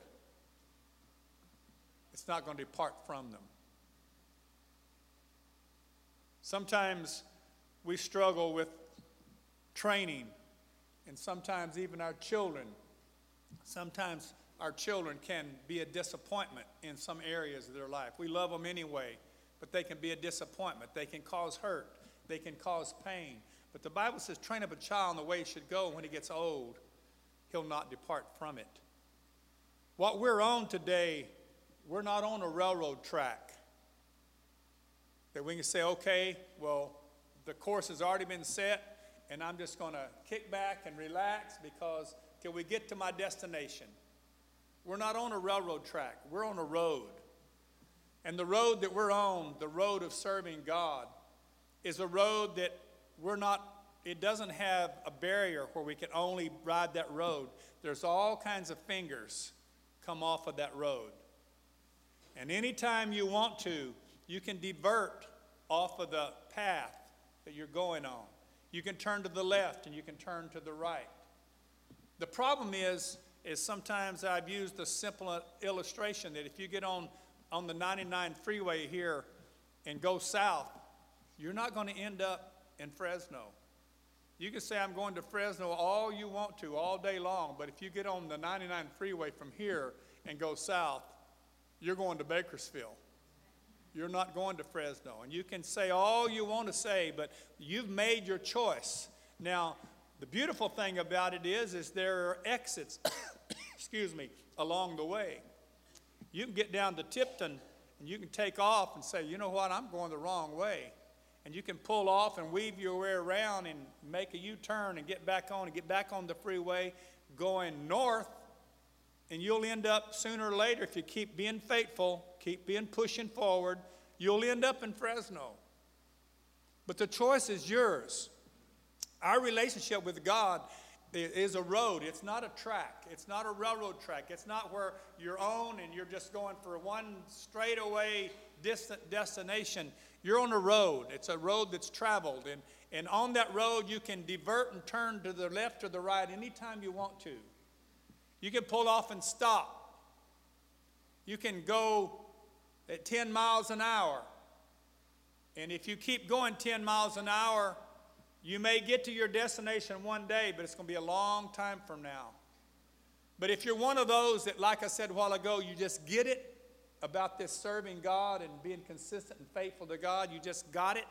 it's not going to depart from them. Sometimes we struggle with training, and sometimes even our children, sometimes our children can be a disappointment in some areas of their life. We love them anyway, but they can be a disappointment. They can cause hurt. They can cause pain. But the Bible says, train up a child in the way he should go. When he gets old, he'll not depart from it. What we're on today, we're not on a railroad track that we can say, okay, well, the course has already been set, and I'm just going to kick back and relax because till we get to my destination. We're not on a railroad track. We're on a road. And the road that we're on, the road of serving God, is a road that we're not, it doesn't have a barrier where we can only ride that road. There's all kinds of fingers come off of that road. And anytime you want to, you can divert off of the path that you're going on. You can turn to the left and you can turn to the right. The problem is, is sometimes I've used a simple illustration that if you get on on the ninety-nine freeway here and go south, you're not going to end up in Fresno. You can say I'm going to Fresno all you want to, all day long, but if you get on the ninety-nine freeway from here and go south, you're going to Bakersfield. You're not going to Fresno. And you can say all you want to say, but you've made your choice. Now, the beautiful thing about it is, is there are exits, excuse me, along the way. You can get down to Tipton, and you can take off and say, you know what, I'm going the wrong way. And you can pull off and weave your way around and make a U-turn and get back on and get back on the freeway going north. And you'll end up sooner or later, if you keep being faithful, keep being pushing forward, you'll end up in Fresno. But the choice is yours. Our relationship with God is a road. It's not a track. It's not a railroad track. It's not where you're on and you're just going for one straightaway distant destination. You're on a road. It's a road that's traveled. And, and on that road, you can divert and turn to the left or the right anytime you want to. You can pull off and stop. You can go at ten miles an hour. And if you keep going ten miles an hour, you may get to your destination one day, but it's going to be a long time from now. But if you're one of those that, like I said a while ago, you just get it about this serving God and being consistent and faithful to God, you just got it.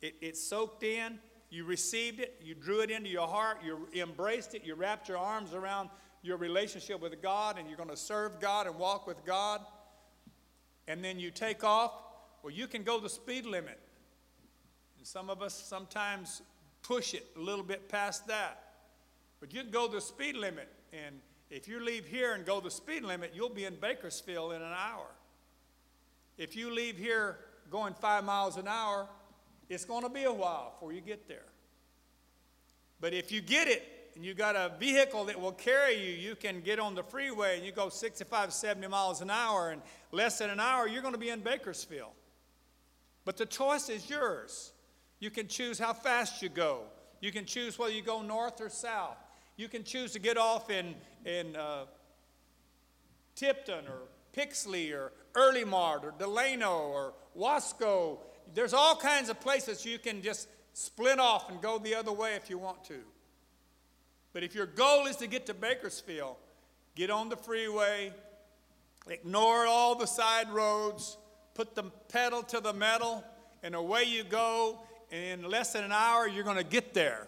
It, it soaked in. You received it. You drew it into your heart. You embraced it. You wrapped your arms around your relationship with God, and you're going to serve God and walk with God. And then you take off. Well, you can go the speed limit. Some of us sometimes push it a little bit past that. But you can go the speed limit, and if you leave here and go the speed limit, you'll be in Bakersfield in an hour. If you leave here going five miles an hour, it's going to be a while before you get there. But if you get it, and you got a vehicle that will carry you, you can get on the freeway, and you go sixty-five, seventy miles an hour, and less than an hour, you're going to be in Bakersfield. But the choice is yours. You can choose how fast you go. You can choose whether you go north or south. You can choose to get off in, in uh, Tipton or Pixley or Earlymart or Delano or Wasco. There's all kinds of places you can just split off and go the other way if you want to. But if your goal is to get to Bakersfield, get on the freeway, ignore all the side roads, put the pedal to the metal, and away you go. And in less than an hour, you're going to get there.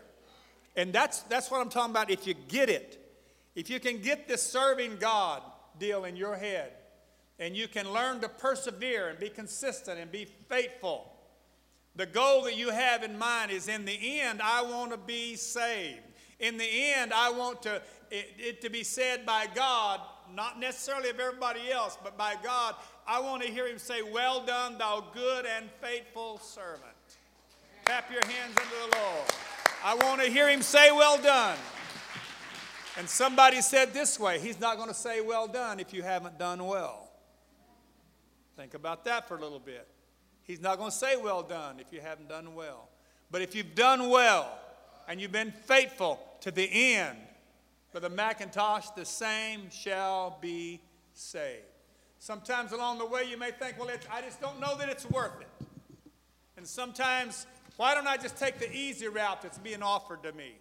And that's, that's what I'm talking about, if you get it. If you can get this serving God deal in your head, and you can learn to persevere and be consistent and be faithful, The goal that you have in mind is, in the end, I want to be saved. In the end, I want to, it, it to be said by God, not necessarily of everybody else, but by God, I want to hear him say, well done, thou good and faithful servant. Tap your hands unto the Lord. I want to hear him say, well done. And somebody said this way, he's not going to say well done if you haven't done well. Think about that for a little bit. He's not going to say well done if you haven't done well. But if you've done well and you've been faithful to the end, Brother McIntosh, the same shall be saved. Sometimes along the way you may think, well, it's, I just don't know that it's worth it. And sometimes, why don't I just take the easy route that's being offered to me?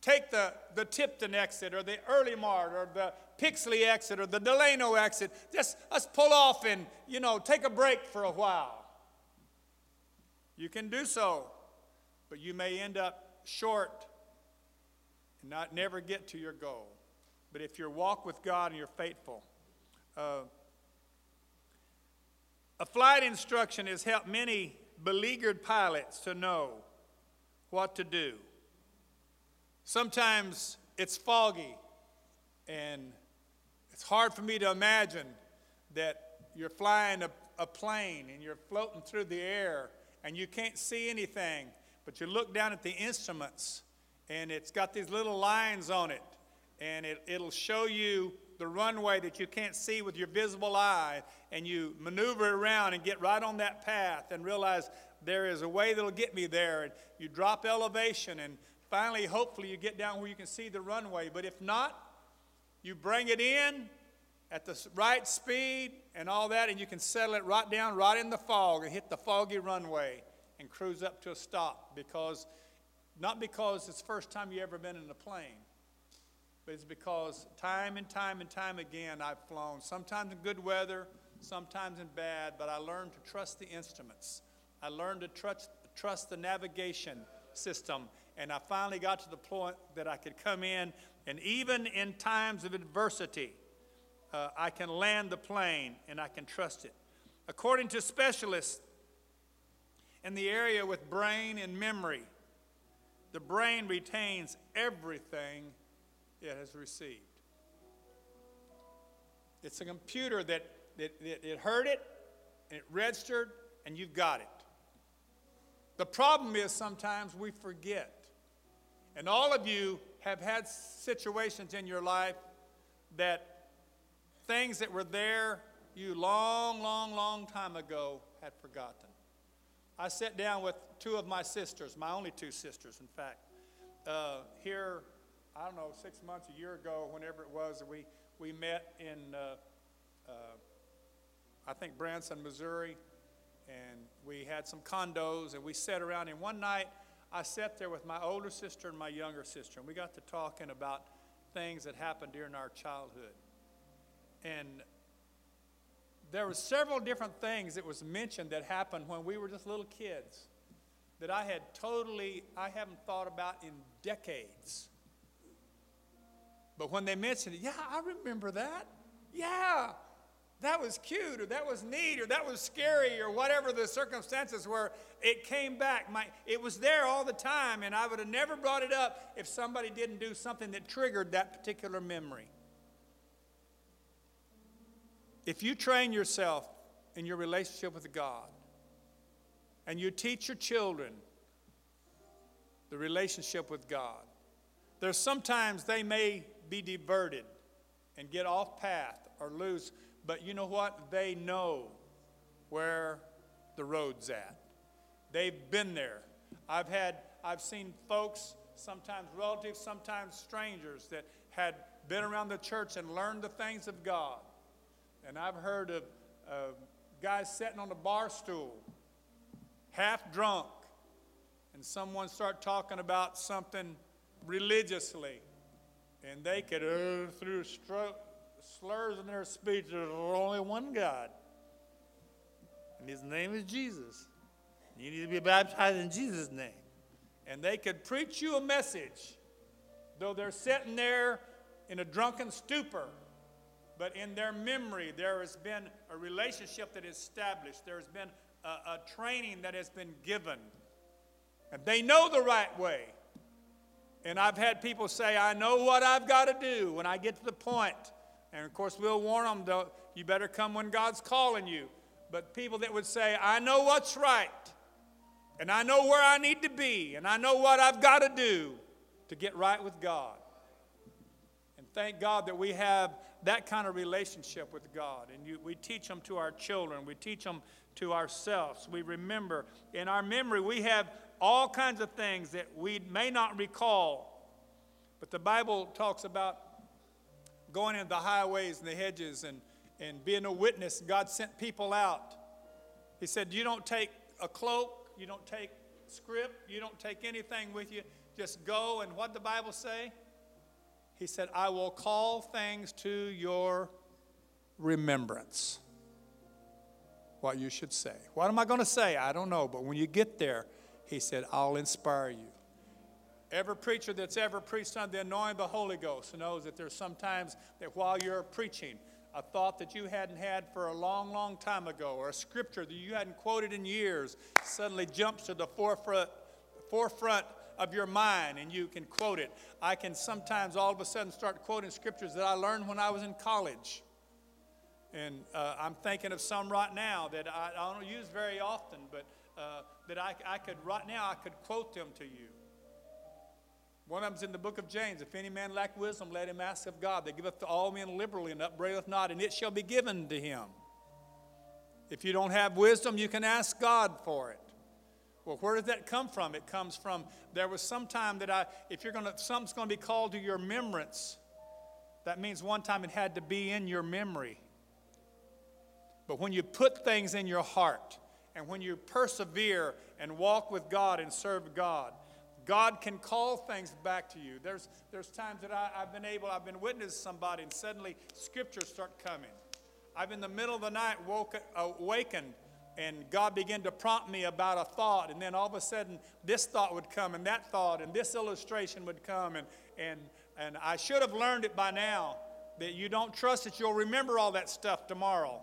Take the, the Tipton exit or the Early Mart or the Pixley exit or the Delano exit. Just let's pull off and, you know, take a break for a while. You can do so, but you may end up short and not never get to your goal. But if you walk with God and you're faithful. Uh, a flight instruction has helped many beleaguered pilots to know what to do. Sometimes it's foggy, and it's hard for me to imagine that you're flying a, a plane and you're floating through the air and you can't see anything, but you look down at the instruments and it's got these little lines on it, and it, it'll show you the runway that you can't see with your visible eye, and you maneuver around and get right on that path and realize there is a way that'll get me there, and you drop elevation and finally, hopefully, you get down where you can see the runway. But if not, you bring it in at the right speed and all that, and you can settle it right down, right in the fog, and hit the foggy runway and cruise up to a stop. Because, not because it's the first time you've ever been in a plane, but it's because time and time and time again I've flown, sometimes in good weather, sometimes in bad, but I learned to trust the instruments. I learned to trust, trust the navigation system. And I finally got to the point that I could come in, and even in times of adversity, uh, I can land the plane and I can trust it. According to specialists in the area with brain and memory, the brain retains everything it has received. It's a computer that, that, that it heard it, it registered, and you've got it. The problem is sometimes we forget. And all of you have had situations in your life that things that were there you long, long, long time ago had forgotten. I sat down with two of my sisters, my only two sisters, in fact, uh, here, I don't know, six months, a year ago, whenever it was, we, we met in, uh, uh, I think, Branson, Missouri, and we had some condos, and we sat around, and one night, I sat there with my older sister and my younger sister, and we got to talking about things that happened during our childhood. And there were several different things that was mentioned that happened when we were just little kids that I had totally, I haven't thought about in decades. But when they mentioned it, yeah, I remember that. Yeah, that was cute, or that was neat, or that was scary, or whatever the circumstances were. It came back. My, it was there all the time, and I would have never brought it up if somebody didn't do something that triggered that particular memory. If you train yourself in your relationship with God, and you teach your children the relationship with God, there's sometimes they may be diverted and get off path or lose. But you know what? They know where the road's at. They've been there. I've had, I've seen folks, sometimes relatives, sometimes strangers, that had been around the church and learned the things of God. And I've heard of uh, guys sitting on a bar stool, half drunk, and someone start talking about something religiously, and they could, uh, through a stroke, slurs in their speech, there's only one God, and his name is Jesus. You need to be baptized in Jesus' name. And they could preach you a message, though they're sitting there in a drunken stupor, but in their memory there has been a relationship that is established. There has been a, a, a training that has been given. And they know the right way. And I've had people say, I know what I've got to do when I get to the point. And, of course, we'll warn them, you better come when God's calling you. But people that would say, I know what's right, and I know where I need to be, and I know what I've got to do to get right with God. And thank God that we have that kind of relationship with God. And you, we teach them to our children. We teach them to ourselves. We remember. In our memory, we have all kinds of things that we may not recall. But the Bible talks about going into the highways and the hedges and, and being a witness. God sent people out. He said, you don't take a cloak. You don't take script. You don't take anything with you. Just go. And what did the Bible say? He said, I will call things to your remembrance. What you should say. What am I going to say? I don't know. But when you get there, he said, I'll inspire you. Every preacher that's ever preached under the anointing of the Holy Ghost knows that there's sometimes that while you're preaching, a thought that you hadn't had for a long, long time ago, or a scripture that you hadn't quoted in years, suddenly jumps to the forefront, forefront of your mind, and you can quote it. I can sometimes all of a sudden start quoting scriptures that I learned when I was in college. And uh, I'm thinking of some right now that I, I don't use very often, but uh, that I, I could right now I could quote them to you. One of them's in the book of James. If any man lack wisdom, let him ask of God. That giveth to all men liberally and upbraideth not, and it shall be given to him. If you don't have wisdom, you can ask God for it. Well, where does that come from? It comes from there was some time that I, if you're gonna, something's gonna be called to your remembrance. That means one time it had to be in your memory. But when you put things in your heart, and when you persevere and walk with God and serve God, God can call things back to you. There's, there's times that I, I've been able, I've been witness to somebody, and suddenly scriptures start coming. I've in the middle of the night woke, awakened, and God began to prompt me about a thought, and then all of a sudden this thought would come, and that thought, and this illustration would come, and, and, and I should have learned it by now, that you don't trust that you'll remember all that stuff tomorrow.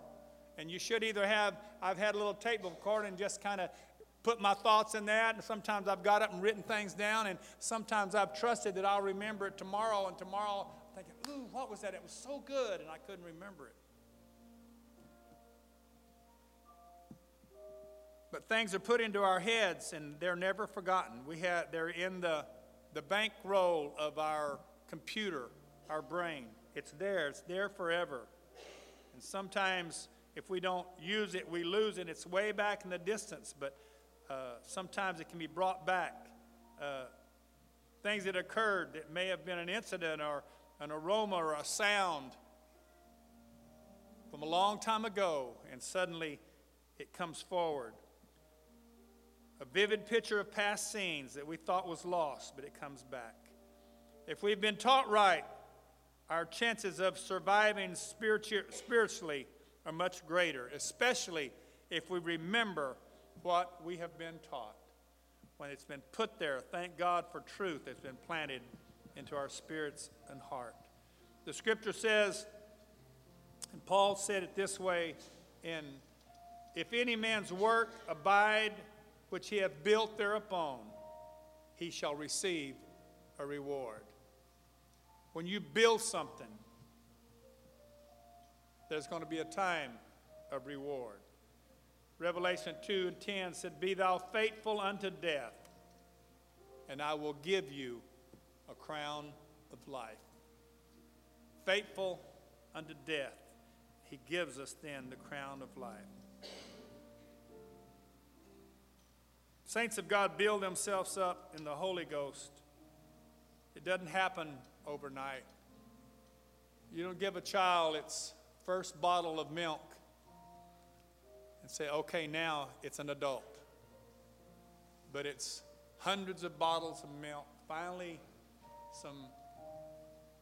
And you should either have, I've had a little tape recorder and just kind of put my thoughts in that, and sometimes I've got up and written things down, and sometimes I've trusted that I'll remember it tomorrow, and tomorrow I'm thinking, ooh, what was that? It was so good, and I couldn't remember it. But things are put into our heads, and they're never forgotten. We have, they're in the, the bankroll of our computer, our brain. It's there. It's there forever. And sometimes if we don't use it, we lose it. It's way back in the distance, but Uh, sometimes it can be brought back. Uh, things that occurred that may have been an incident or an aroma or a sound from a long time ago, and suddenly it comes forward. A vivid picture of past scenes that we thought was lost, but it comes back. If we've been taught right, our chances of surviving spiritu- spiritually are much greater, especially if we remember what we have been taught. When it's been put there, thank God for truth that's been planted into our spirits and heart. The scripture says, and Paul said it this way, in, if any man's work abide, which he hath built thereupon, he shall receive a reward. When you build something, there's going to be a time of reward. Revelation two and ten said, be thou faithful unto death, and I will give you a crown of life. Faithful unto death. He gives us then the crown of life. Saints of God build themselves up in the Holy Ghost. It doesn't happen overnight. You don't give a child its first bottle of milk and say, okay, now it's an adult. But it's hundreds of bottles of milk, finally some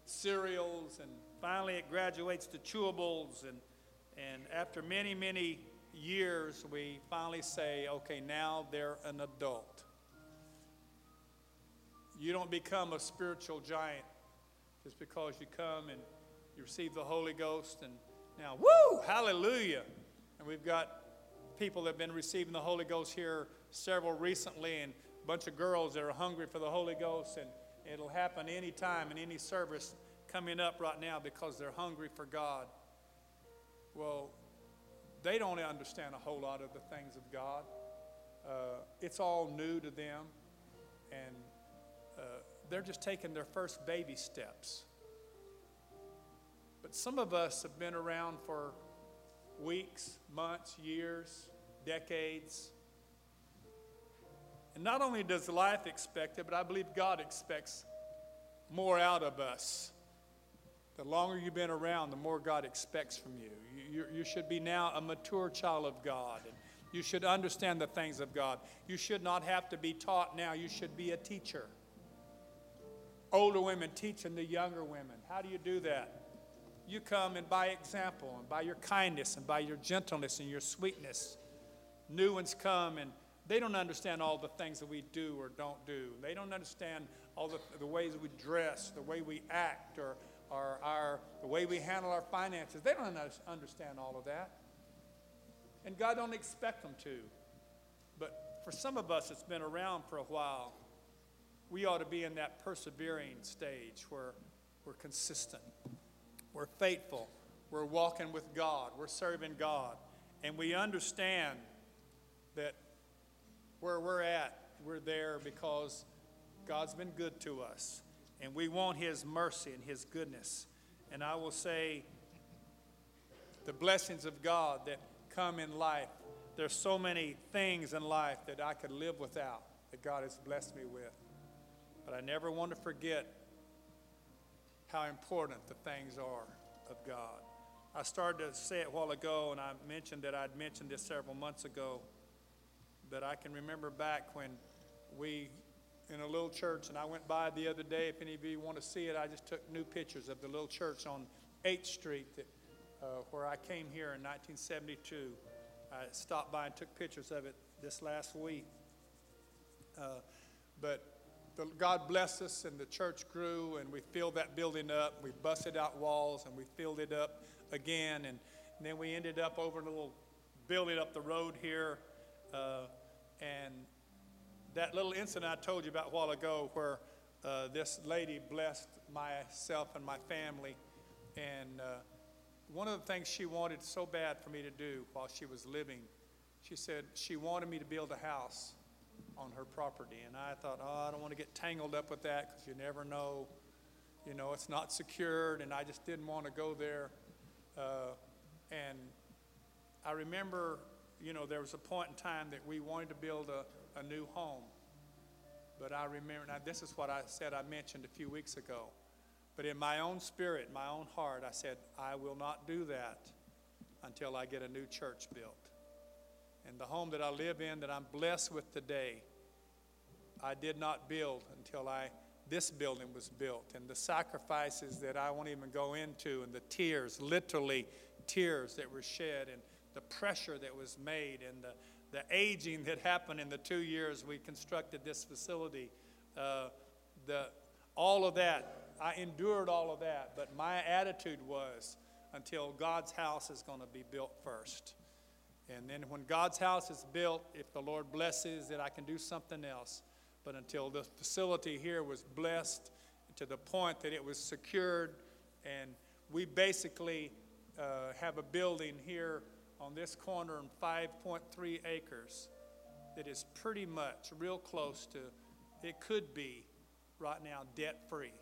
cereals, and finally it graduates to chewables, and, and after many, many years, we finally say, okay, now they're an adult. You don't become a spiritual giant just because you come and you receive the Holy Ghost, and now, woo, hallelujah, and we've got people that have been receiving the Holy Ghost here, several recently, and a bunch of girls that are hungry for the Holy Ghost, and it'll happen any time in any service coming up right now because they're hungry for God. Well, they don't understand a whole lot of the things of God. Uh, it's all new to them, and uh, they're just taking their first baby steps. But some of us have been around for weeks, months, years, decades. And not only does life expect it, but I believe God expects more out of us. The longer you've been around, the more God expects from you. You, you, you should be now a mature child of God. You should understand the things of God. You should not have to be taught now. You should be a teacher. Older women teaching the younger women. How do you do that? You come and by example and by your kindness and by your gentleness and your sweetness. New ones come and they don't understand all the things that we do or don't do. They don't understand all the, the ways we dress, the way we act, or Our, our, the way we handle our finances. They don't understand all of that. And God don't expect them to. But for some of us that's been around for a while, we ought to be in that persevering stage where we're consistent, we're faithful, we're walking with God, we're serving God, and we understand that where we're at, we're there because God's been good to us. And we want His mercy and His goodness. And I will say the blessings of God that come in life. There's so many things in life that I could live without that God has blessed me with. But I never want to forget how important the things are of God. I started to say it a while ago, and I mentioned that I'd mentioned this several months ago, that I can remember back when we in a little church, and I went by the other day. If any of you want to see it, I just took new pictures of the little church on eighth street that, uh, where I came here in nineteen seventy-two. I stopped by and took pictures of it this last week. Uh, but the, God blessed us, and the church grew, and we filled that building up. We busted out walls, and we filled it up again. And, and then we ended up over in a little building up the road here, uh, and that little incident I told you about a while ago where uh, this lady blessed myself and my family. And uh, one of the things she wanted so bad for me to do while she was living, she said she wanted me to build a house on her property. And I thought, oh, I don't want to get tangled up with that because you never know. You know, it's not secured, and I just didn't want to go there. Uh, and I remember, you know, there was a point in time that we wanted to build a a new home. But I remember, now this is what I said I mentioned a few weeks ago, but in my own spirit, my own heart, I said, I will not do that until I get a new church built. And the home that I live in, that I'm blessed with today, I did not build until I, this building was built. And the sacrifices that I won't even go into, and the tears, literally tears that were shed, and the pressure that was made, and the The aging that happened in the two years we constructed this facility, uh, the, all of that, I endured all of that. But my attitude was, until God's house is going to be built first. And then when God's house is built, if the Lord blesses it, I can do something else. But until the facility here was blessed to the point that it was secured, and we basically uh, have a building here on this corner on five point three acres that is pretty much real close to, it could be right now debt-free,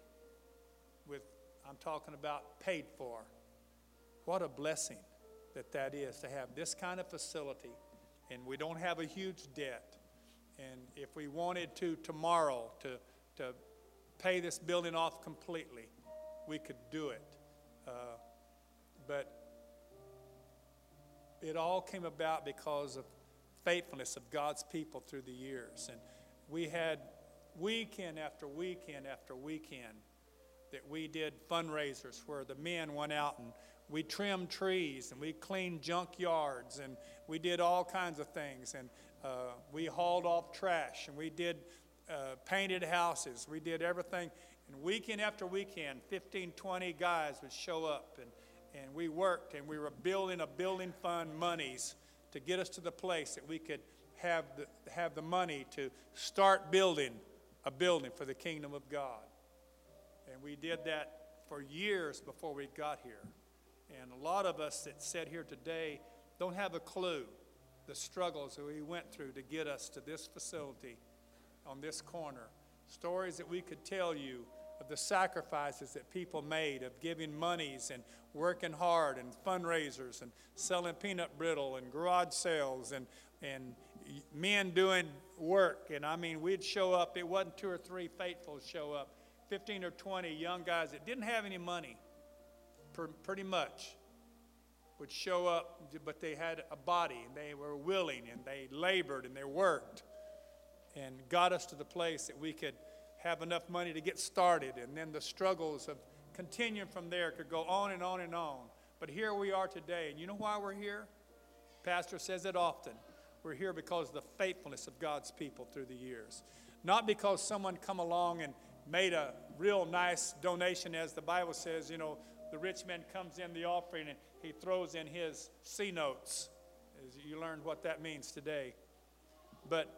with, I'm talking about paid for. What a blessing that that is to have this kind of facility, and we don't have a huge debt. And if we wanted to tomorrow to, to pay this building off completely, we could do it. Uh, but it all came about because of faithfulness of God's people through the years. And we had weekend after weekend after weekend that we did fundraisers where the men went out and we trimmed trees and we cleaned junkyards and we did all kinds of things. And uh, we hauled off trash and we did uh, painted houses. We did everything. And weekend after weekend, fifteen, twenty guys would show up, and And we worked, and we were building a building fund monies to get us to the place that we could have the, have the money to start building a building for the kingdom of God. And we did that for years before we got here. And a lot of us that sit here today don't have a clue the struggles that we went through to get us to this facility on this corner. Stories that we could tell you of the sacrifices that people made, of giving monies and working hard and fundraisers and selling peanut brittle and garage sales and, and men doing work. And I mean, we'd show up. It wasn't two or three faithfuls show up. fifteen or twenty young guys that didn't have any money, pretty much, would show up, but they had a body and they were willing and they labored and they worked and got us to the place that we could have enough money to get started. And then the struggles of continuing from there could go on and on and on. But here we are today. And you know why we're here? Pastor says it often. We're here because of the faithfulness of God's people through the years. Not because someone come along and made a real nice donation, as the Bible says, you know, the rich man comes in the offering and he throws in his C notes. As you learned what that means today. But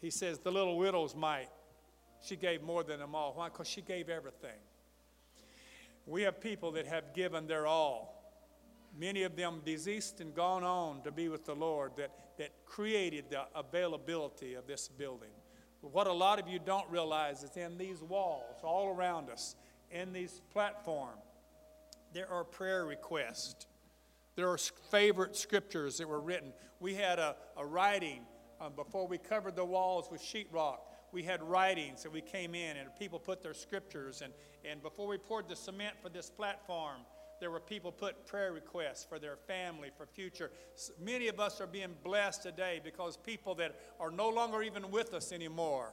he says the little widow's mite, she gave more than them all. Why? Because she gave everything. We have people that have given their all. Many of them deceased and gone on to be with the Lord that, that created the availability of this building. What a lot of you don't realize is in these walls, all around us, in these platforms, there are prayer requests. There are favorite scriptures that were written. We had a, a writing um, before we covered the walls with sheetrock. We had writings that we came in and people put their scriptures. And, and before we poured the cement for this platform, there were people put prayer requests for their family, for future. Many of us are being blessed today because people that are no longer even with us anymore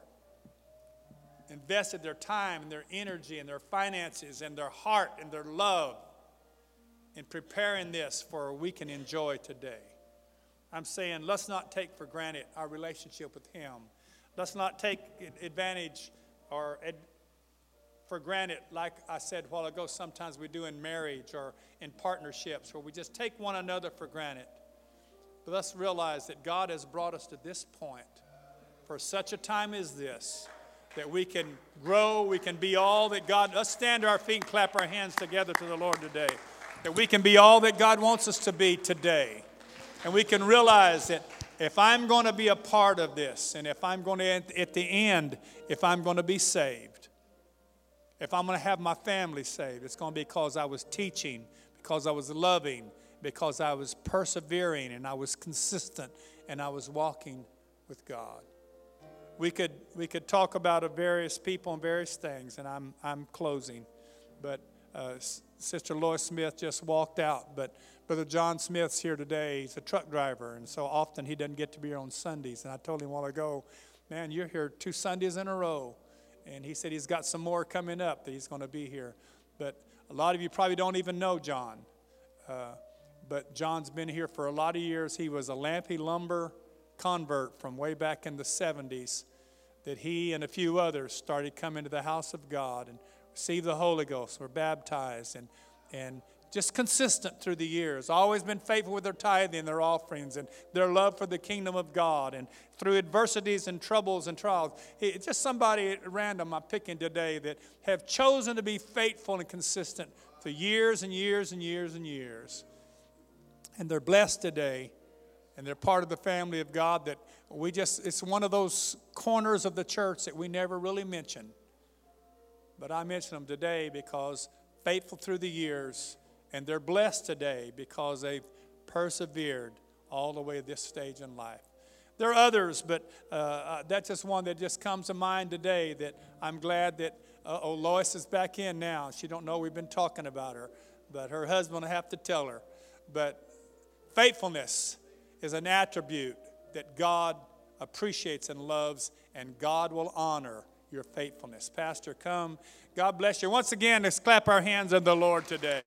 invested their time and their energy and their finances and their heart and their love in preparing this for a we can enjoy today. I'm saying let's not take for granted our relationship with Him. Let's not take advantage or ad for granted, like I said a while ago, sometimes we do in marriage or in partnerships where we just take one another for granted. But let's realize that God has brought us to this point for such a time as this, that we can grow, we can be all that God... Let's stand to our feet and clap our hands together to the Lord today. That we can be all that God wants us to be today. And we can realize that if I'm going to be a part of this, and if I'm going to, at the end, if I'm going to be saved, if I'm going to have my family saved, it's going to be because I was teaching, because I was loving, because I was persevering, and I was consistent, and I was walking with God. We could, we could talk about various people and various things, and I'm, I'm closing. But uh, Sister Lois Smith just walked out, but Brother John Smith's here today. He's a truck driver, and so often he doesn't get to be here on Sundays. And I told him a while ago, man, you're here two Sundays in a row. And he said he's got some more coming up that he's going to be here. But a lot of you probably don't even know John. Uh, but John's been here for a lot of years. He was a Lampe Lumber convert from way back in the seventies, that he and a few others started coming to the house of God and received the Holy Ghost, were baptized, and and just consistent through the years, always been faithful with their tithing, their offerings, and their love for the kingdom of God, and through adversities and troubles and trials. It's just somebody at random I'm picking today that have chosen to be faithful and consistent for years and years and years and years. And they're blessed today, and they're part of the family of God that we just, it's one of those corners of the church that we never really mention. But I mention them today because faithful through the years, and they're blessed today because they've persevered all the way to this stage in life. There are others, but uh, that's just one that just comes to mind today that I'm glad that, uh-oh, Lois is back in now. She don't know we've been talking about her, but her husband will have to tell her. But faithfulness is an attribute that God appreciates and loves, and God will honor your faithfulness. Pastor, come. God bless you. Once again, let's clap our hands unto the Lord today.